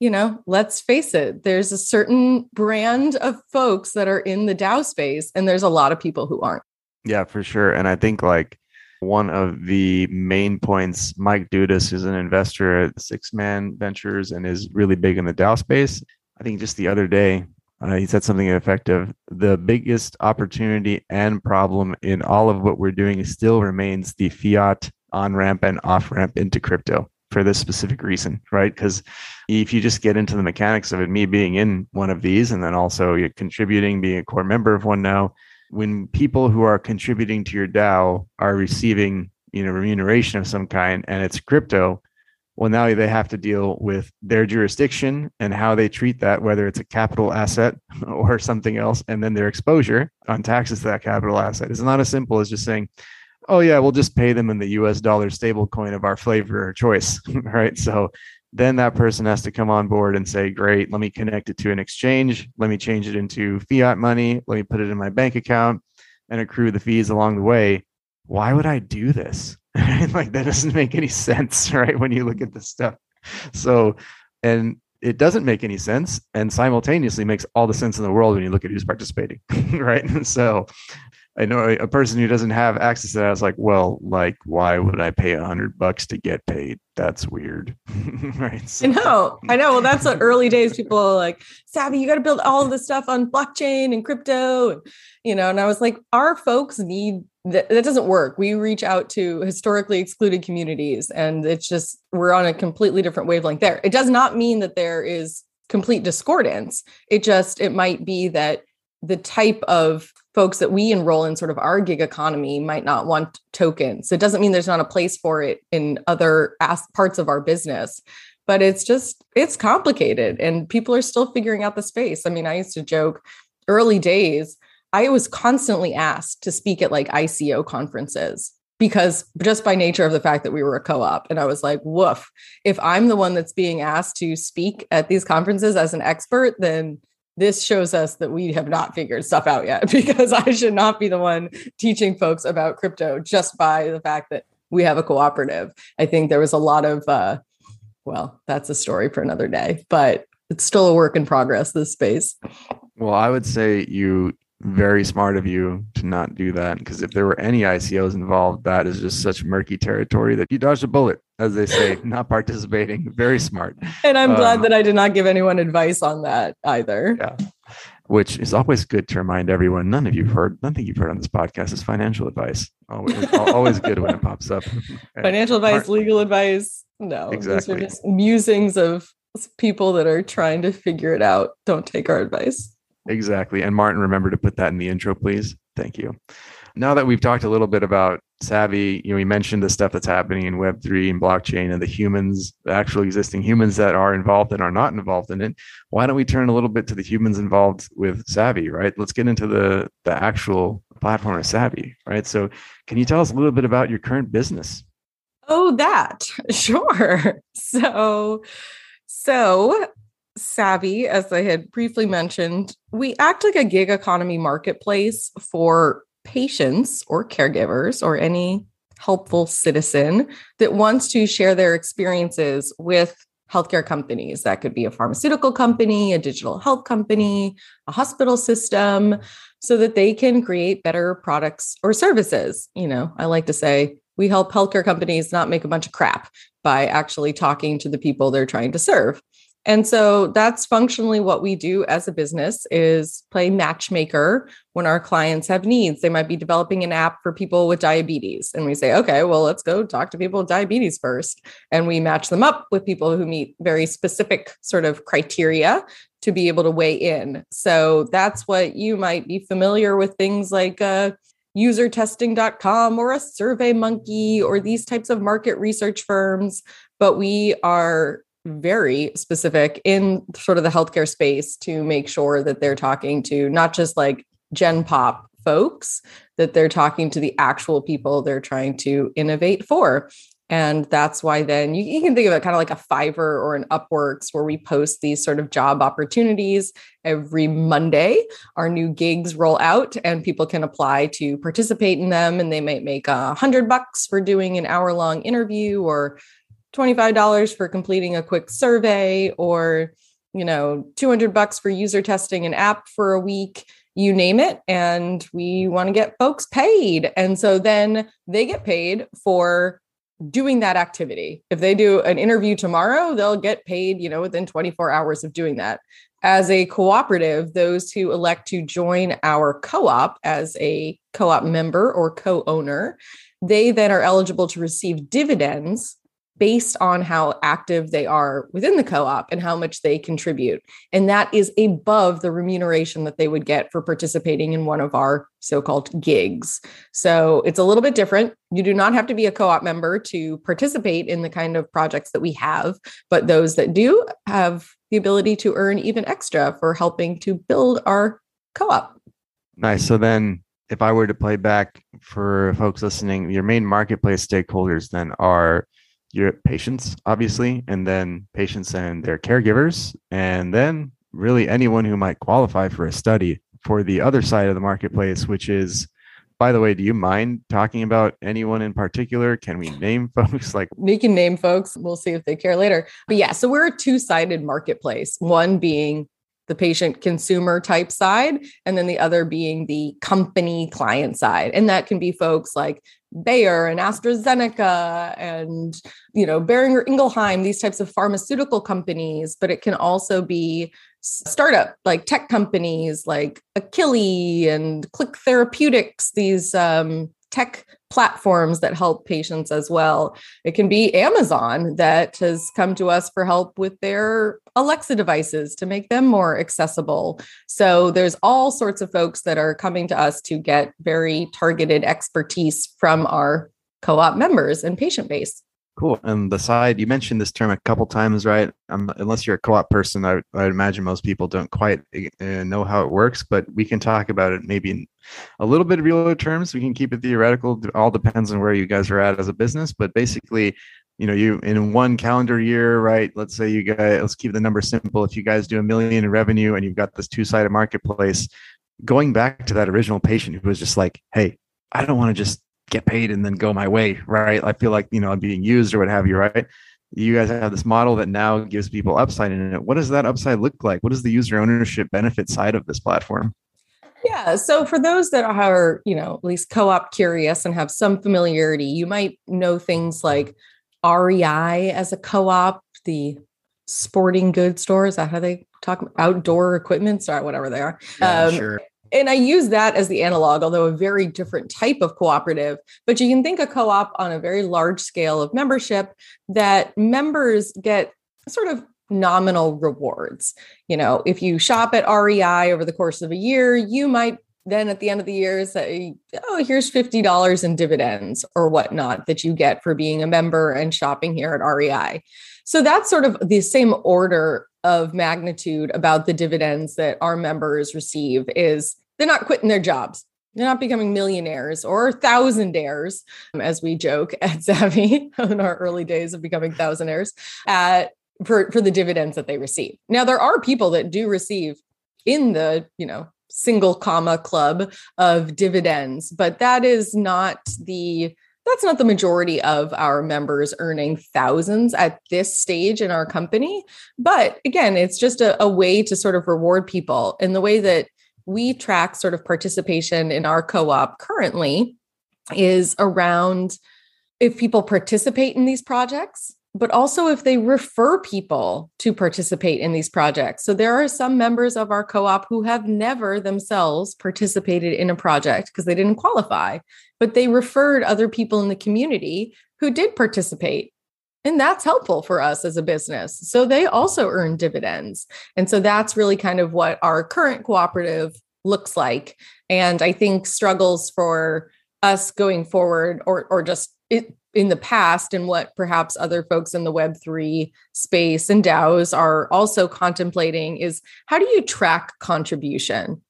you know, let's face it, there's a certain brand of folks that are in the DAO space, and there's a lot of people who aren't. Yeah, for sure. And I think like, one of the main points, Mike Dudas is an investor at 6 Man Ventures and is really big in the DAO space. I think just the other day, he said something effective. The biggest opportunity and problem in all of what we're doing still remains the fiat on-ramp and off-ramp into crypto for this specific reason, right? Because if you just get into the mechanics of it, me being in one of these and then also you're contributing, being a core member of one now, when people who are contributing to your DAO are receiving, you know, remuneration of some kind and it's crypto, well, now they have to deal with their jurisdiction and how they treat that, whether it's a capital asset or something else, and then their exposure on taxes to that capital asset. It's not as simple as just saying, oh, yeah, we'll just pay them in the US dollar stable coin of our flavor or choice, right? So then that person has to come on board and say, great, let me connect it to an exchange. Let me change it into fiat money. Let me put it in my bank account and accrue the fees along the way. Why would I do this? Like that doesn't make any sense, right? When you look at this stuff. So, and it doesn't make any sense and simultaneously makes all the sense in the world when you look at who's participating, right? So I know a person who doesn't have access to that. I was like, well, like, why would I pay $100 to get paid? That's weird. Right? So. I know. Well, that's the early days. People are like, Savvy, you got to build all of this stuff on blockchain and crypto. And, you know, and I was like, our folks need that. That doesn't work. We reach out to historically excluded communities, and it's just, we're on a completely different wavelength there. It does not mean that there is complete discordance. It just, it might be that the type of folks that we enroll in sort of our gig economy might not want tokens. It doesn't mean there's not a place for it in other parts of our business, but it's just, it's complicated and people are still figuring out the space. I mean, I used to joke early days, I was constantly asked to speak at like ICO conferences because just by nature of the fact that we were a co-op. And I was like, woof, if I'm the one that's being asked to speak at these conferences as an expert, then this shows us that we have not figured stuff out yet, because I should not be the one teaching folks about crypto just by the fact that we have a cooperative. I think there was a lot of, well, that's a story for another day, but it's still a work in progress, this space. Well, I would say very smart of you to not do that, because if there were any ICOs involved, that is just such murky territory that you dodged a bullet, as they say, not participating. Very smart. And I'm glad that I did not give anyone advice on that either. Yeah, which is always good to remind everyone. Nothing you've heard on this podcast is financial advice. Always good when it pops up. Financial advice, legal advice. No, exactly. These are just musings of people that are trying to figure it out. Don't take our advice. Exactly. And Martin, remember to put that in the intro, please. Thank you. Now that we've talked a little bit about Savvy, you know, we mentioned the stuff that's happening in Web3 and blockchain and the humans, the actual existing humans that are involved and are not involved in it. Why don't we turn a little bit to the humans involved with Savvy, right? Let's get into the actual platform of Savvy, right? So can you tell us a little bit about your current business? Oh, that. Sure. So Savvy, as I had briefly mentioned, we act like a gig economy marketplace for patients or caregivers or any helpful citizen that wants to share their experiences with healthcare companies. That could be a pharmaceutical company, a digital health company, a hospital system, so that they can create better products or services. You know, I like to say we help healthcare companies not make a bunch of crap by actually talking to the people they're trying to serve. And so that's functionally what we do as a business, is play matchmaker when our clients have needs. They might be developing an app for people with diabetes. And we say, okay, well, let's go talk to people with diabetes first. And we match them up with people who meet very specific sort of criteria to be able to weigh in. So that's what you might be familiar with, things like UserTesting.com or a SurveyMonkey or these types of market research firms. But we are very specific in sort of the healthcare space to make sure that they're talking to not just like Gen Pop folks, that they're talking to the actual people they're trying to innovate for. And that's why then you can think of it kind of like a Fiverr or an Upworks, where we post these sort of job opportunities every Monday. Our new gigs roll out and people can apply to participate in them. And they might make $100 for doing an hour-long interview, or $25 for completing a quick survey, or, you know, $200 for user testing an app for a week, you name it. And we want to get folks paid. And so then they get paid for doing that activity. If they do an interview tomorrow, they'll get paid, you know, within 24 hours of doing that. As a cooperative, those who elect to join our co-op as a co-op member or co-owner, they then are eligible to receive dividends based on how active they are within the co-op and how much they contribute. And that is above the remuneration that they would get for participating in one of our so-called gigs. So it's a little bit different. You do not have to be a co-op member to participate in the kind of projects that we have, but those that do have the ability to earn even extra for helping to build our co-op. Nice. So then if I were to play back for folks listening, your main marketplace stakeholders then are your patients, obviously, and then patients and their caregivers, and then really anyone who might qualify for a study for the other side of the marketplace, which is, by the way, do you mind talking about anyone in particular? Can we name folks? Like, we can name folks. We'll see if they care later. But yeah, so we're a two-sided marketplace, one being the patient consumer type side, and then the other being the company client side. And that can be folks like Bayer and AstraZeneca and, you know, Boehringer Ingelheim, these types of pharmaceutical companies, but it can also be startup like tech companies like Akili and Click Therapeutics, these tech platforms that help patients as well. It can be Amazon that has come to us for help with their Alexa devices to make them more accessible. So there's all sorts of folks that are coming to us to get very targeted expertise from our co-op members and patient base. Cool. And the side, you mentioned this term a couple times, right? Unless you're a co-op person, I imagine most people don't quite know how it works, but we can talk about it maybe in a little bit of real terms. We can keep it theoretical. It all depends on where you guys are at as a business, but basically, you know, you in one calendar year, right? Let's say you guys, let's keep the number simple. If you guys do $1 million in revenue and you've got this two-sided marketplace, going back to that original patient who was just like, hey, I don't want to just get paid and then go my way, right? I feel like, you know, I'm being used or what have you, right? You guys have this model that now gives people upside in it. What does that upside look like? What is the user ownership benefit side of this platform? Yeah. So for those that are, you know, at least co-op curious and have some familiarity, you might know things like REI as a co-op, the sporting goods store. Is that how they talk? Outdoor equipment store, whatever they are. Yeah, sure. And I use that as the analog, although a very different type of cooperative. But you can think a co-op on a very large scale of membership that members get sort of nominal rewards. You know, if you shop at REI over the course of a year, you might then at the end of the year say, oh, here's $50 in dividends or whatnot that you get for being a member and shopping here at REI. So that's sort of the same order of magnitude about the dividends that our members receive is they're not quitting their jobs. They're not becoming millionaires or thousandaires, as we joke at Savvy in our early days of becoming thousandaires for the dividends that they receive. Now, there are people that do receive in the, you know, single comma club of dividends, but that is not the that's not the majority of our members earning thousands at this stage in our company. But again, it's just a way to sort of reward people. And the way that we track sort of participation in our co-op currently is around if people participate in these projects, but also if they refer people to participate in these projects. So there are some members of our co-op who have never themselves participated in a project because they didn't qualify, but they referred other people in the community who did participate. And that's helpful for us as a business. So they also earn dividends. And so that's really kind of what our current cooperative looks like. And I think struggles for us going forward or just it, in the past and what perhaps other folks in the Web3 space and DAOs are also contemplating is how do you track contribution?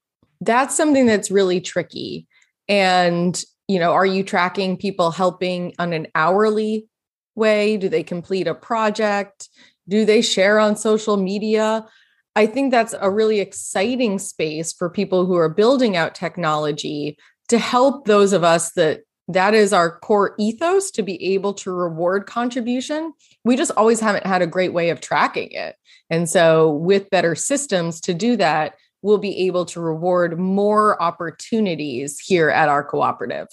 That's something that's really tricky. And, you know, are you tracking people helping on an hourly way? Do they complete a project? Do they share on social media? I think that's a really exciting space for people who are building out technology to help those of us that is our core ethos to be able to reward contribution. We just always haven't had a great way of tracking it. And so with better systems to do that, we'll be able to reward more opportunities here at our cooperative.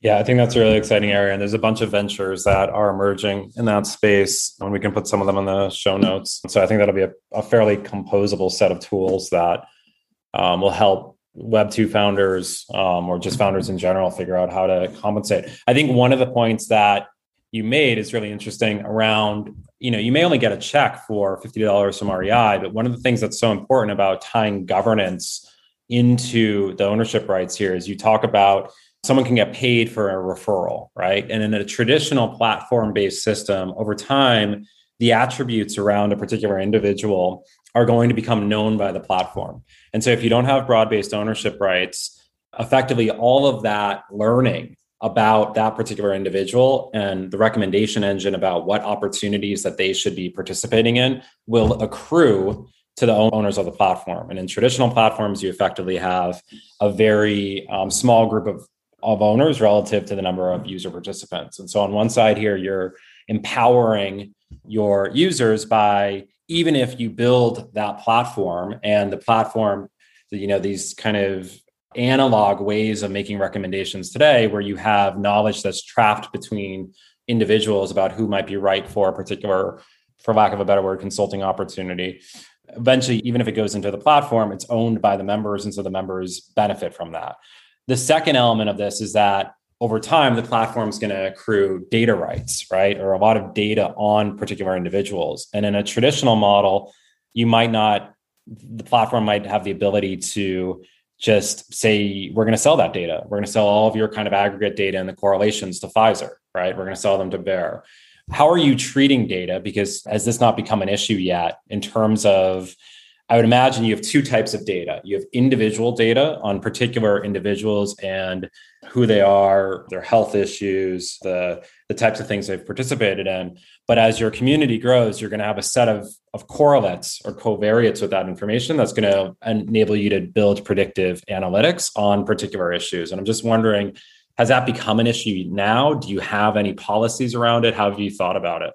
Yeah, I think that's a really exciting area. And there's a bunch of ventures that are emerging in that space, and we can put some of them on the show notes. So I think that'll be a fairly composable set of tools that will help Web2 founders or just founders in general figure out how to compensate. I think one of the points that you made is really interesting around, you know, you may only get a check for $50 from REI, but one of the things that's so important about tying governance into the ownership rights here is you talk about someone can get paid for a referral, right? And in a traditional platform-based system, over time, the attributes around a particular individual are going to become known by the platform. And so if you don't have broad-based ownership rights, effectively all of that learning about that particular individual and the recommendation engine about what opportunities that they should be participating in will accrue to the owners of the platform. And in traditional platforms, you effectively have a very small group of owners relative to the number of user participants. And so on one side here, you're empowering your users by even if you build that platform and the platform, you know, these kind of analog ways of making recommendations today, where you have knowledge that's trapped between individuals about who might be right for a particular, for lack of a better word, consulting opportunity. Eventually, even if it goes into the platform, it's owned by the members. And so the members benefit from that. The second element of this is that over time, the platform is going to accrue data rights, right? Or a lot of data on particular individuals. And in a traditional model, you might not, the platform might have the ability to just say, we're going to sell that data. We're going to sell all of your kind of aggregate data and the correlations to Pfizer, right? We're going to sell them to Bayer. How are you treating data? Because has this not become an issue yet in terms of, I would imagine you have two types of data. You have individual data on particular individuals and who they are, their health issues, the types of things they've participated in. But as your community grows, you're going to have a set of correlates or covariates with that information that's going to enable you to build predictive analytics on particular issues. And I'm just wondering, has that become an issue now? Do you have any policies around it? How have you thought about it?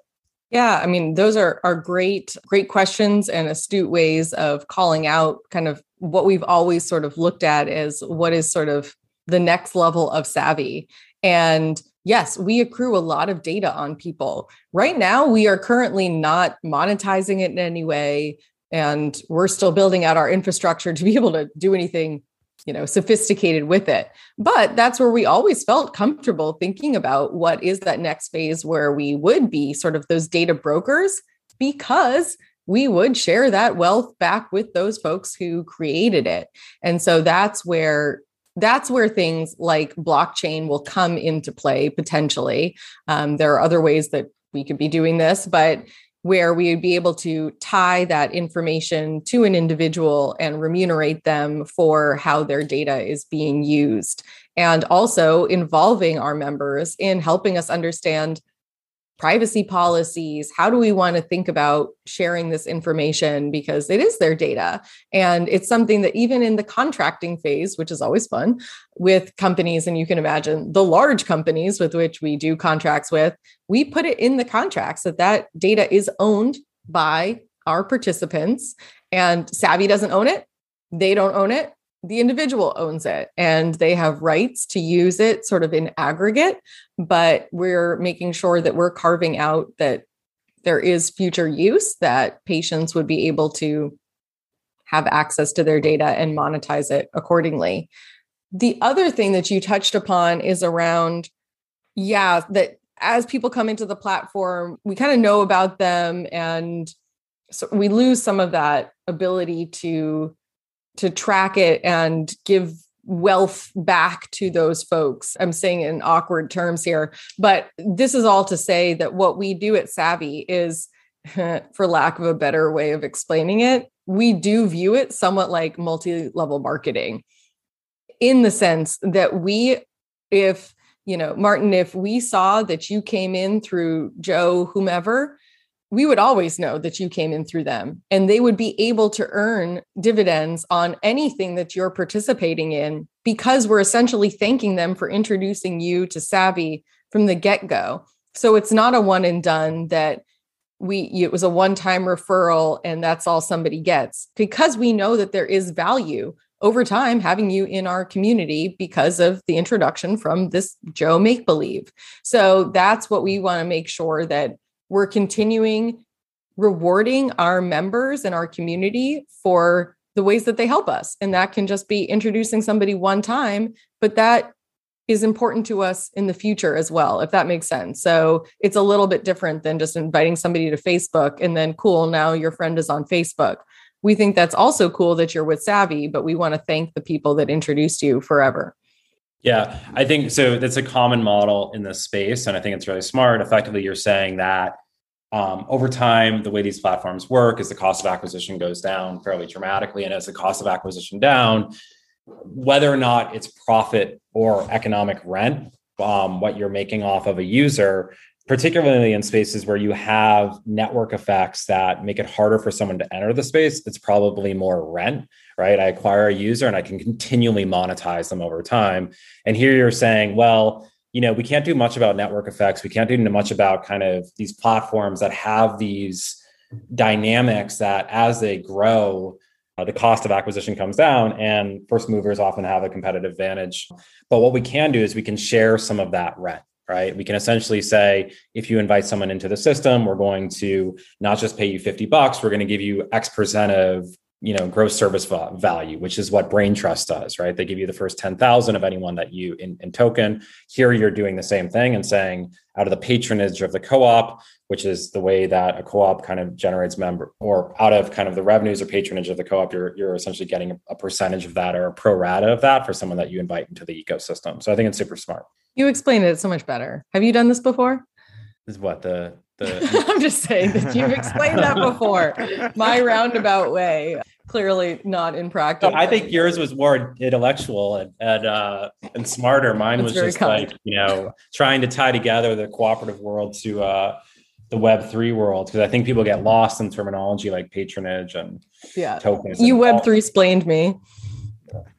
Yeah, I mean, those are great questions and astute ways of calling out kind of what we've always sort of looked at as what is sort of the next level of savvy. And yes, we accrue a lot of data on people. Right now, we are currently not monetizing it in any way, and we're still building out our infrastructure to be able to do anything, you know, sophisticated with it. But that's where we always felt comfortable thinking about what is that next phase where we would be sort of those data brokers, because we would share that wealth back with those folks who created it. And so that's where things like blockchain will come into play potentially. There are other ways that we could be doing this, but where we would be able to tie that information to an individual and remunerate them for how their data is being used. And also involving our members in helping us understand privacy policies. How do we want to think about sharing this information? Because it is their data. And it's something that even in the contracting phase, which is always fun with companies, and you can imagine the large companies with which we do contracts with, we put it in the contracts that data is owned by our participants. And Savvy doesn't own it. They don't own it. The individual owns it, and they have rights to use it sort of in aggregate, but we're making sure that we're carving out that there is future use, that patients would be able to have access to their data and monetize it accordingly. The other thing that you touched upon is around, that as people come into the platform, we kind of know about them, and so we lose some of that ability to track it and give wealth back to those folks. I'm saying in awkward terms here, but this is all to say that what we do at Savvy is, for lack of a better way of explaining it, we do view it somewhat like multi-level marketing, in the sense that if we saw that you came in through Joe, whomever, we would always know that you came in through them, and they would be able to earn dividends on anything that you're participating in, because we're essentially thanking them for introducing you to Savvy from the get-go. So it's not a one and done that it was a one-time referral and that's all somebody gets, because we know that there is value over time having you in our community because of the introduction from this Joe make-believe. So that's what we want to make sure that we're continuing rewarding our members and our community for the ways that they help us. And that can just be introducing somebody one time, but that is important to us in the future as well, if that makes sense. So it's a little bit different than just inviting somebody to Facebook and then, cool, now your friend is on Facebook. We think that's also cool that you're with Savvy, but we want to thank the people that introduced you forever. Yeah, I think so. That's a common model in this space, and I think it's really smart. Effectively, you're saying that over time, the way these platforms work is the cost of acquisition goes down fairly dramatically. And as the cost of acquisition down, whether or not it's profit or economic rent, what you're making off of a user, particularly in spaces where you have network effects that make it harder for someone to enter the space, it's probably more rent. Right? I acquire a user and I can continually monetize them over time. And here you're saying, well, you know, we can't do much about network effects. We can't do much about kind of these platforms that have these dynamics that as they grow, the cost of acquisition comes down and first movers often have a competitive advantage. But what we can do is we can share some of that rent, right? We can essentially say, if you invite someone into the system, we're going to not just pay you $50, we're going to give you X percent of, gross service value, which is what Brain Trust does, right? They give you the first 10,000 of anyone that you in token. Here, you're doing the same thing and saying, out of the patronage of the co-op, which is the way that a co-op kind of generates member, or out of kind of the revenues or patronage of the co-op, you're essentially getting a percentage of that or a pro rata of that for someone that you invite into the ecosystem. So I think it's super smart. You explained it so much better. Have you done this before? Is what the I'm just saying that you've explained that before. My roundabout way. Clearly not in practice. I think yours was more intellectual and smarter. Mine was just kind. Trying to tie together the cooperative world to the Web3 world, because I think people get lost in terminology like patronage and tokens. You Web3-splained me.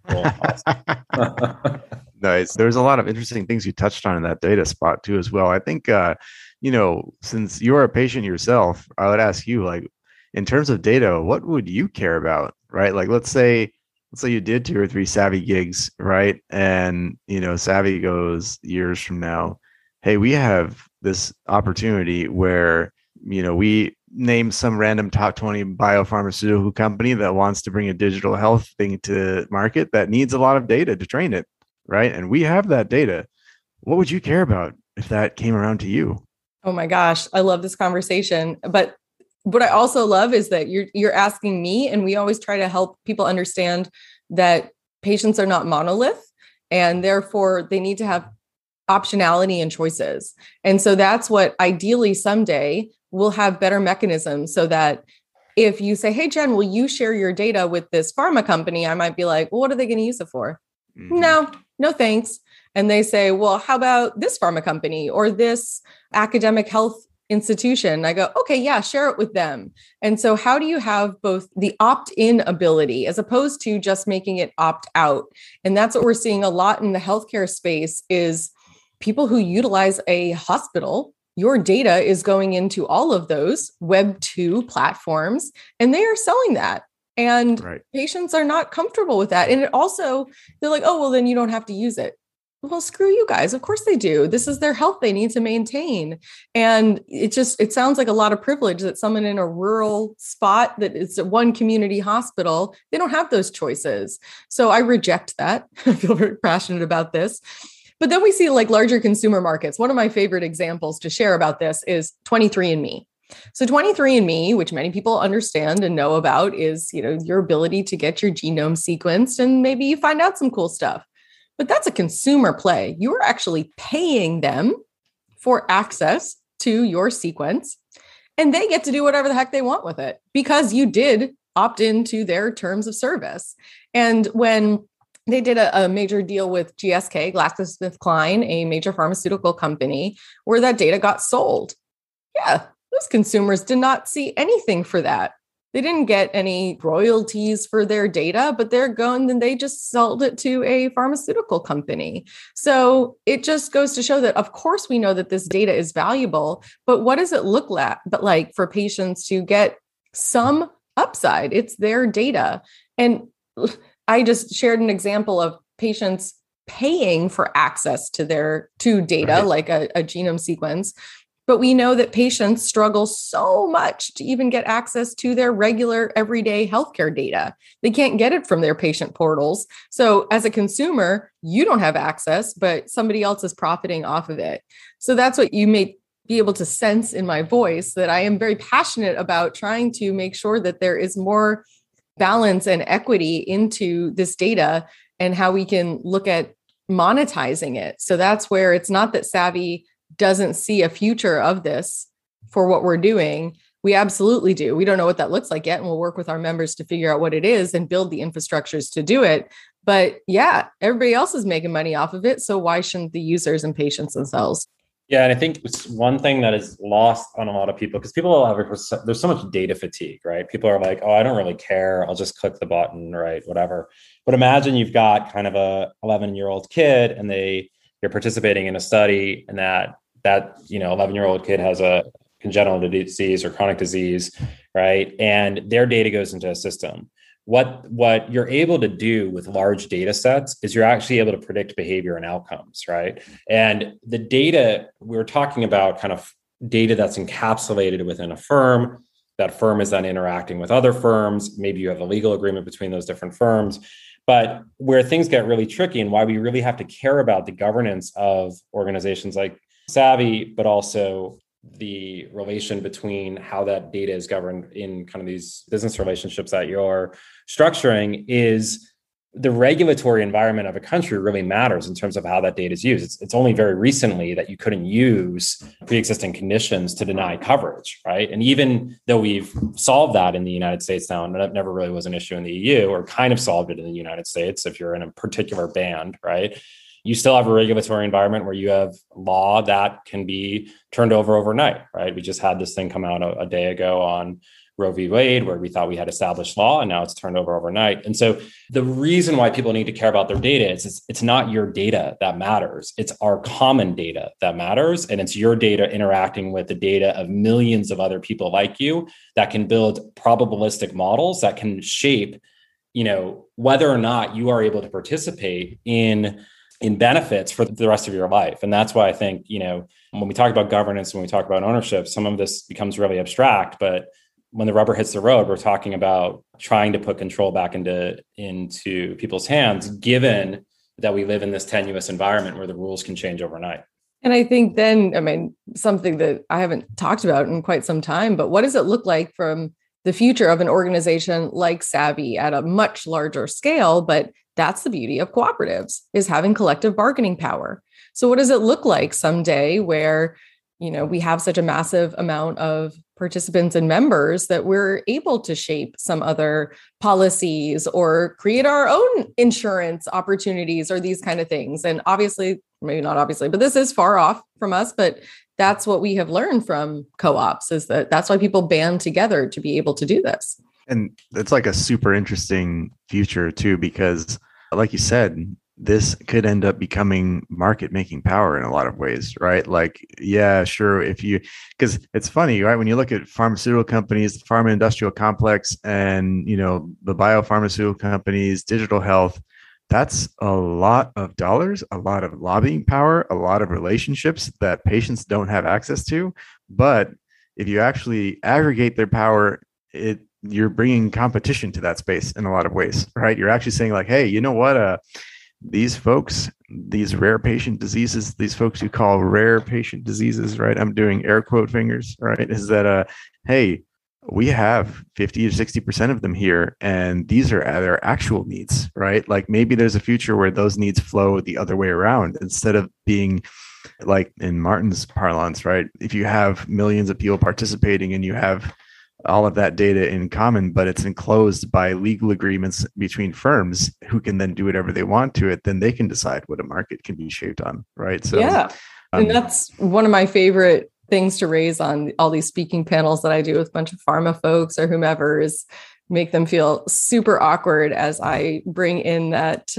Cool. Nice. There's a lot of interesting things you touched on in that data spot too, as well. I think, since you're a patient yourself, I would ask you, in terms of data, what would you care about, right? Like, let's say you did 2 or 3 Savvy gigs, right? And, Savvy goes years from now, hey, we have this opportunity where, we name some random top 20 biopharmaceutical company that wants to bring a digital health thing to market that needs a lot of data to train it, right? And we have that data. What would you care about if that came around to you? Oh my gosh, I love this conversation, but what I also love is that you're asking me, and we always try to help people understand that patients are not monolith, and therefore they need to have optionality and choices. And so that's what ideally someday we'll have better mechanisms so that if you say, hey, Jen, will you share your data with this pharma company? I might be like, well, what are they going to use it for? Mm-hmm. No, thanks. And they say, well, how about this pharma company or this academic health institution? I go, okay, yeah, share it with them. And so how do you have both the opt-in ability as opposed to just making it opt-out? And that's what we're seeing a lot in the healthcare space is people who utilize a hospital, your data is going into all of those Web 2 platforms, and they are selling that. And Patients are not comfortable with that. And it also, they're like, oh, well, then you don't have to use it. Well, screw you guys. Of course they do. This is their health they need to maintain. And it sounds like a lot of privilege that someone in a rural spot that is one community hospital, they don't have those choices. So I reject that. I feel very passionate about this. But then we see larger consumer markets. One of my favorite examples to share about this is 23andMe. So 23andMe, which many people understand and know about, is your ability to get your genome sequenced and maybe you find out some cool stuff. But that's a consumer play. You are actually paying them for access to your sequence, and they get to do whatever the heck they want with it because you did opt into their terms of service. And when they did a major deal with GSK, GlaxoSmithKline, a major pharmaceutical company, where that data got sold. Yeah, those consumers did not see anything for that. They didn't get any royalties for their data, but they just sold it to a pharmaceutical company. So it just goes to show that, of course, we know that this data is valuable, but what does it look like for patients to get some upside? It's their data. And I just shared an example of patients paying for access to data, like a genome sequence. But we know that patients struggle so much to even get access to their regular everyday healthcare data. They can't get it from their patient portals. So as a consumer, you don't have access, but somebody else is profiting off of it. So that's what you may be able to sense in my voice, that I am very passionate about trying to make sure that there is more balance and equity into this data and how we can look at monetizing it. So that's where it's not that Savvy doesn't see a future of this for what we're doing. We absolutely do. We don't know what that looks like yet, and we'll work with our members to figure out what it is and build the infrastructures to do it. But yeah, everybody else is making money off of it. So why shouldn't the users and patients themselves? Yeah. And I think it's one thing that is lost on a lot of people, because there's so much data fatigue, right? People are like, oh, I don't really care. I'll just click the button, right? Whatever. But imagine you've got kind of a 11-year-old kid and you're participating in a study, and that 11-year-old kid has a congenital disease or chronic disease, right? And their data goes into a system. What you're able to do with large data sets is you're actually able to predict behavior and outcomes, right? And the data, we're talking about kind of data that's encapsulated within a firm. That firm is then interacting with other firms. Maybe you have a legal agreement between those different firms. But where things get really tricky and why we really have to care about the governance of organizations like Savvy, but also the relation between how that data is governed in kind of these business relationships that you're structuring, is the regulatory environment of a country really matters in terms of how that data is used. It's only very recently that you couldn't use pre-existing conditions to deny coverage, right? And even though we've solved that in the United States now, and that never really was an issue in the EU, or kind of solved it in the United States if you're in a particular band, right? You still have a regulatory environment where you have law that can be turned over overnight, right? We just had this thing come out a day ago on Roe v. Wade, where we thought we had established law, and now it's turned over overnight. And so the reason why people need to care about their data is it's not your data that matters. It's our common data that matters. And it's your data interacting with the data of millions of other people like you that can build probabilistic models that can shape, you know, whether or not you are able to participate in benefits for the rest of your life. And that's why I think, you know, when we talk about governance, when we talk about ownership, some of this becomes really abstract, but when the rubber hits the road, we're talking about trying to put control back into people's hands, given that we live in this tenuous environment where the rules can change overnight. And I think then, I mean, something that I haven't talked about in quite some time, but what does it look like from the future of an organization like Savvy at a much larger scale? But that's the beauty of cooperatives, is having collective bargaining power. So what does it look like someday where, you know, we have such a massive amount of participants and members that we're able to shape some other policies or create our own insurance opportunities or these kind of things? And obviously, maybe not obviously, but this is far off from us, but that's what we have learned from co-ops, is that that's why people band together to be able to do this. And it's like a super interesting future too, because like you said, this could end up becoming market making power in a lot of ways, right? Like, yeah, sure. Because it's funny, right? When you look at pharmaceutical companies, the pharma industrial complex, and, you know, the biopharmaceutical companies, digital health, that's a lot of dollars, a lot of lobbying power, a lot of relationships that patients don't have access to. But if you actually aggregate their power, you're bringing competition to that space in a lot of ways, right? You're actually saying like, hey, you know what? These folks, these rare patient diseases, these folks you call rare patient diseases, right? I'm doing air quote fingers, right? Is that, hey, we have 50 or 60% of them here, and these are their actual needs, right? Like maybe there's a future where those needs flow the other way around, instead of being like in Martin's parlance, right? If you have millions of people participating and you have all of that data in common, but it's enclosed by legal agreements between firms who can then do whatever they want to it, then they can decide what a market can be shaped on, right? So yeah, and that's one of my favorite things to raise on all these speaking panels that I do with a bunch of pharma folks or whomever, is make them feel super awkward as I bring in that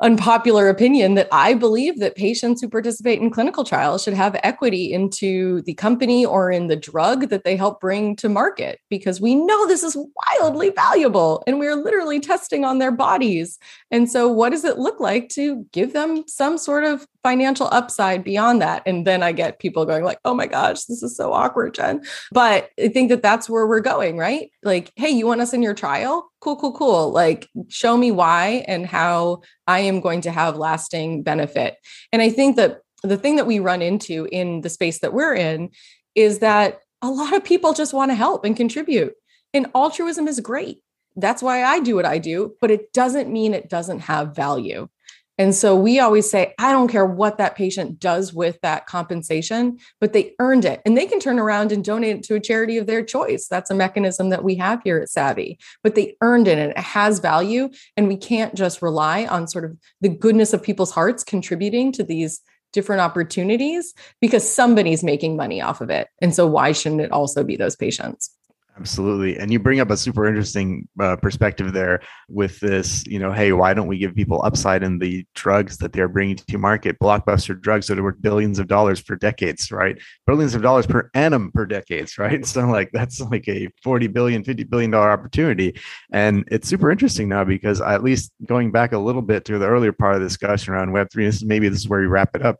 unpopular opinion that I believe that patients who participate in clinical trials should have equity into the company or in the drug that they help bring to market, because we know this is wildly valuable and we're literally testing on their bodies. And so what does it look like to give them some sort of financial upside beyond that? And then I get people going like, oh my gosh, this is so awkward, Jen. But I think that that's where we're going, right? Like, hey, you want us in your trial? Cool. Like, show me why and how I am going to have lasting benefit. And I think that the thing that we run into in the space that we're in is that a lot of people just want to help and contribute. And altruism is great. That's why I do what I do, but it doesn't mean it doesn't have value. And so we always say, I don't care what that patient does with that compensation, but they earned it, and they can turn around and donate it to a charity of their choice. That's a mechanism that we have here at Savvy, but they earned it and it has value. And we can't just rely on sort of the goodness of people's hearts contributing to these different opportunities because somebody's making money off of it. And so why shouldn't it also be those patients? Absolutely. And you bring up a super interesting perspective there with this, you know, hey, why don't we give people upside in the drugs that they're bringing to market, blockbuster drugs that are worth billions of dollars per decades, right? Billions of dollars per annum per decades, right? So like, that's like a $40 billion, $50 billion opportunity. And it's super interesting now because at least going back a little bit to the earlier part of the discussion around Web3, this is where we wrap it up,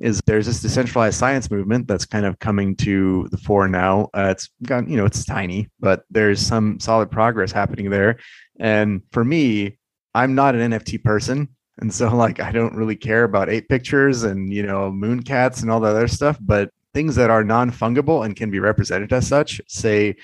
is there's this decentralized science movement that's kind of coming to the fore now. It's gone, you know, it's tiny, but there's some solid progress happening there. And for me, I'm not an NFT person. And so like, I don't really care about ape pictures and, you know, moon cats and all that other stuff, but things that are non-fungible and can be represented as such, say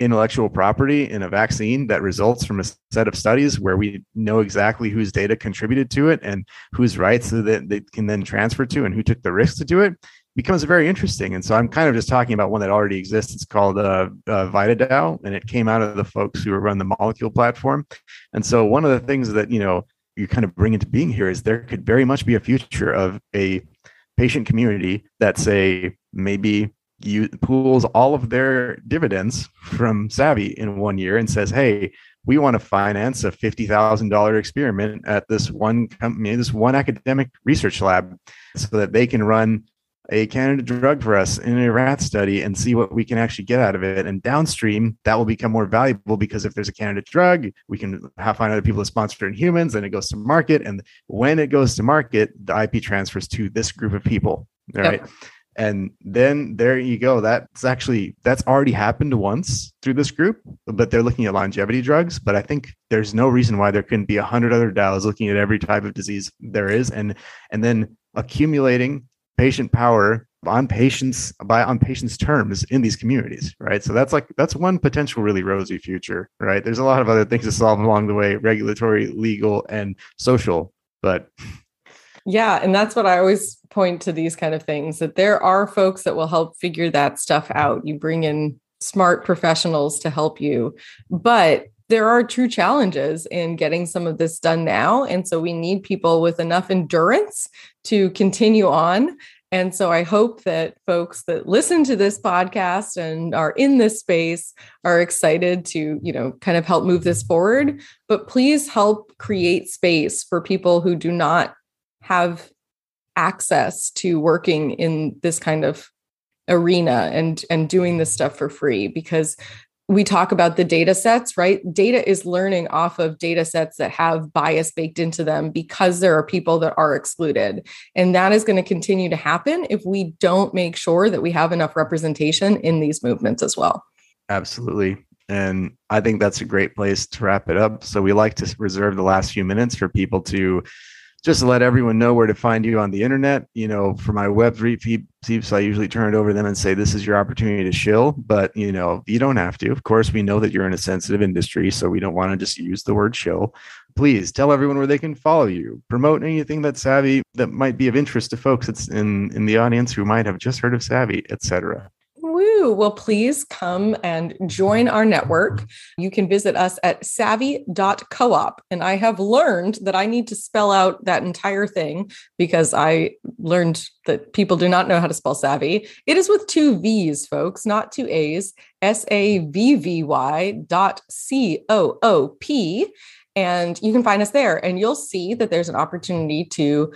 intellectual property in a vaccine that results from a set of studies where we know exactly whose data contributed to it and whose rights that they can then transfer to and who took the risk to do it, becomes very interesting. And so I'm kind of just talking about one that already exists. It's called VitaDAO, and it came out of the folks who run the Molecule platform. And so one of the things that, you know, you kind of bring into being here is there could very much be a future of a patient community that, say, maybe pools all of their dividends from Savvy in 1 year and says, hey, we want to finance a $50,000 experiment at this one company, this one academic research lab, so that they can run a candidate drug for us in a rat study and see what we can actually get out of it. And downstream, that will become more valuable because if there's a candidate drug, we can find other people to sponsor in humans, and it goes to market. And when it goes to market, the IP transfers to this group of people. All right. Yep. And then there you go. That's already happened once through this group, but they're looking at longevity drugs. But I think there's no reason why there couldn't be 100 other DAOs looking at every type of disease there is, and then accumulating patient power on patients' terms in these communities, right? So that's one potential really rosy future, right? There's a lot of other things to solve along the way, regulatory, legal, and social, but. Yeah. And that's what I always point to these kind of things, that there are folks that will help figure that stuff out. You bring in smart professionals to help you, but there are true challenges in getting some of this done now. And so we need people with enough endurance to continue on. And so I hope that folks that listen to this podcast and are in this space are excited to, you know, kind of help move this forward, but please help create space for people who do not have access to working in this kind of arena and doing this stuff for free, because we talk about the data sets, right? Data is learning off of data sets that have bias baked into them because there are people that are excluded. And that is going to continue to happen if we don't make sure that we have enough representation in these movements as well. Absolutely. And I think that's a great place to wrap it up. So we like to reserve the last few minutes for people to just to let everyone know where to find you on the internet. You know, for my Web3 peeps, I usually turn it over to them and say, this is your opportunity to shill, but you know, you don't have to. Of course, we know that you're in a sensitive industry, so we don't want to just use the word shill. Please tell everyone where they can follow you, promote anything that's Savvy that might be of interest to folks that's in the audience who might have just heard of Savvy, etc. Woo! Well, please come and join our network. You can visit us at savvy.coop. And I have learned that I need to spell out that entire thing because I learned that people do not know how to spell Savvy. It is with two V's, folks, not two A's. savvy.coop. And you can find us there. And you'll see that there's an opportunity to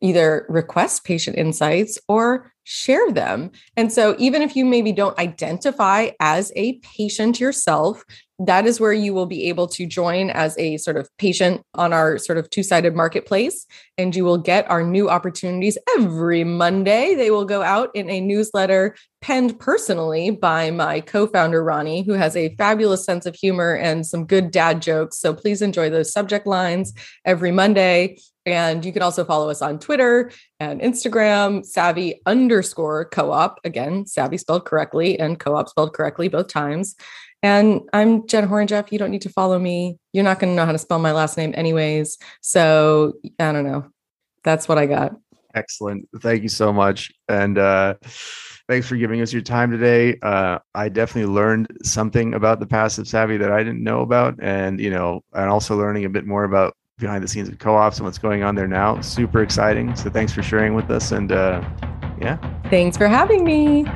either request patient insights or share them. And so even if you maybe don't identify as a patient yourself, that is where you will be able to join as a sort of patient on our sort of two-sided marketplace. And you will get our new opportunities every Monday. They will go out in a newsletter penned personally by my co-founder, Ronnie, who has a fabulous sense of humor and some good dad jokes. So please enjoy those subject lines every Monday. And you can also follow us on Twitter and Instagram, savvy_coop. Again, Savvy spelled correctly and coop spelled correctly both times. And I'm Jen Horonjeff. You don't need to follow me. You're not going to know how to spell my last name anyways. So I don't know. That's what I got. Excellent. Thank you so much. And thanks for giving us your time today. I definitely learned something about the passive Savvy that I didn't know about. And, you know, and also learning a bit more about behind the scenes of co-ops and what's going on there now. Super exciting. So thanks for sharing with us. And yeah. Thanks for having me.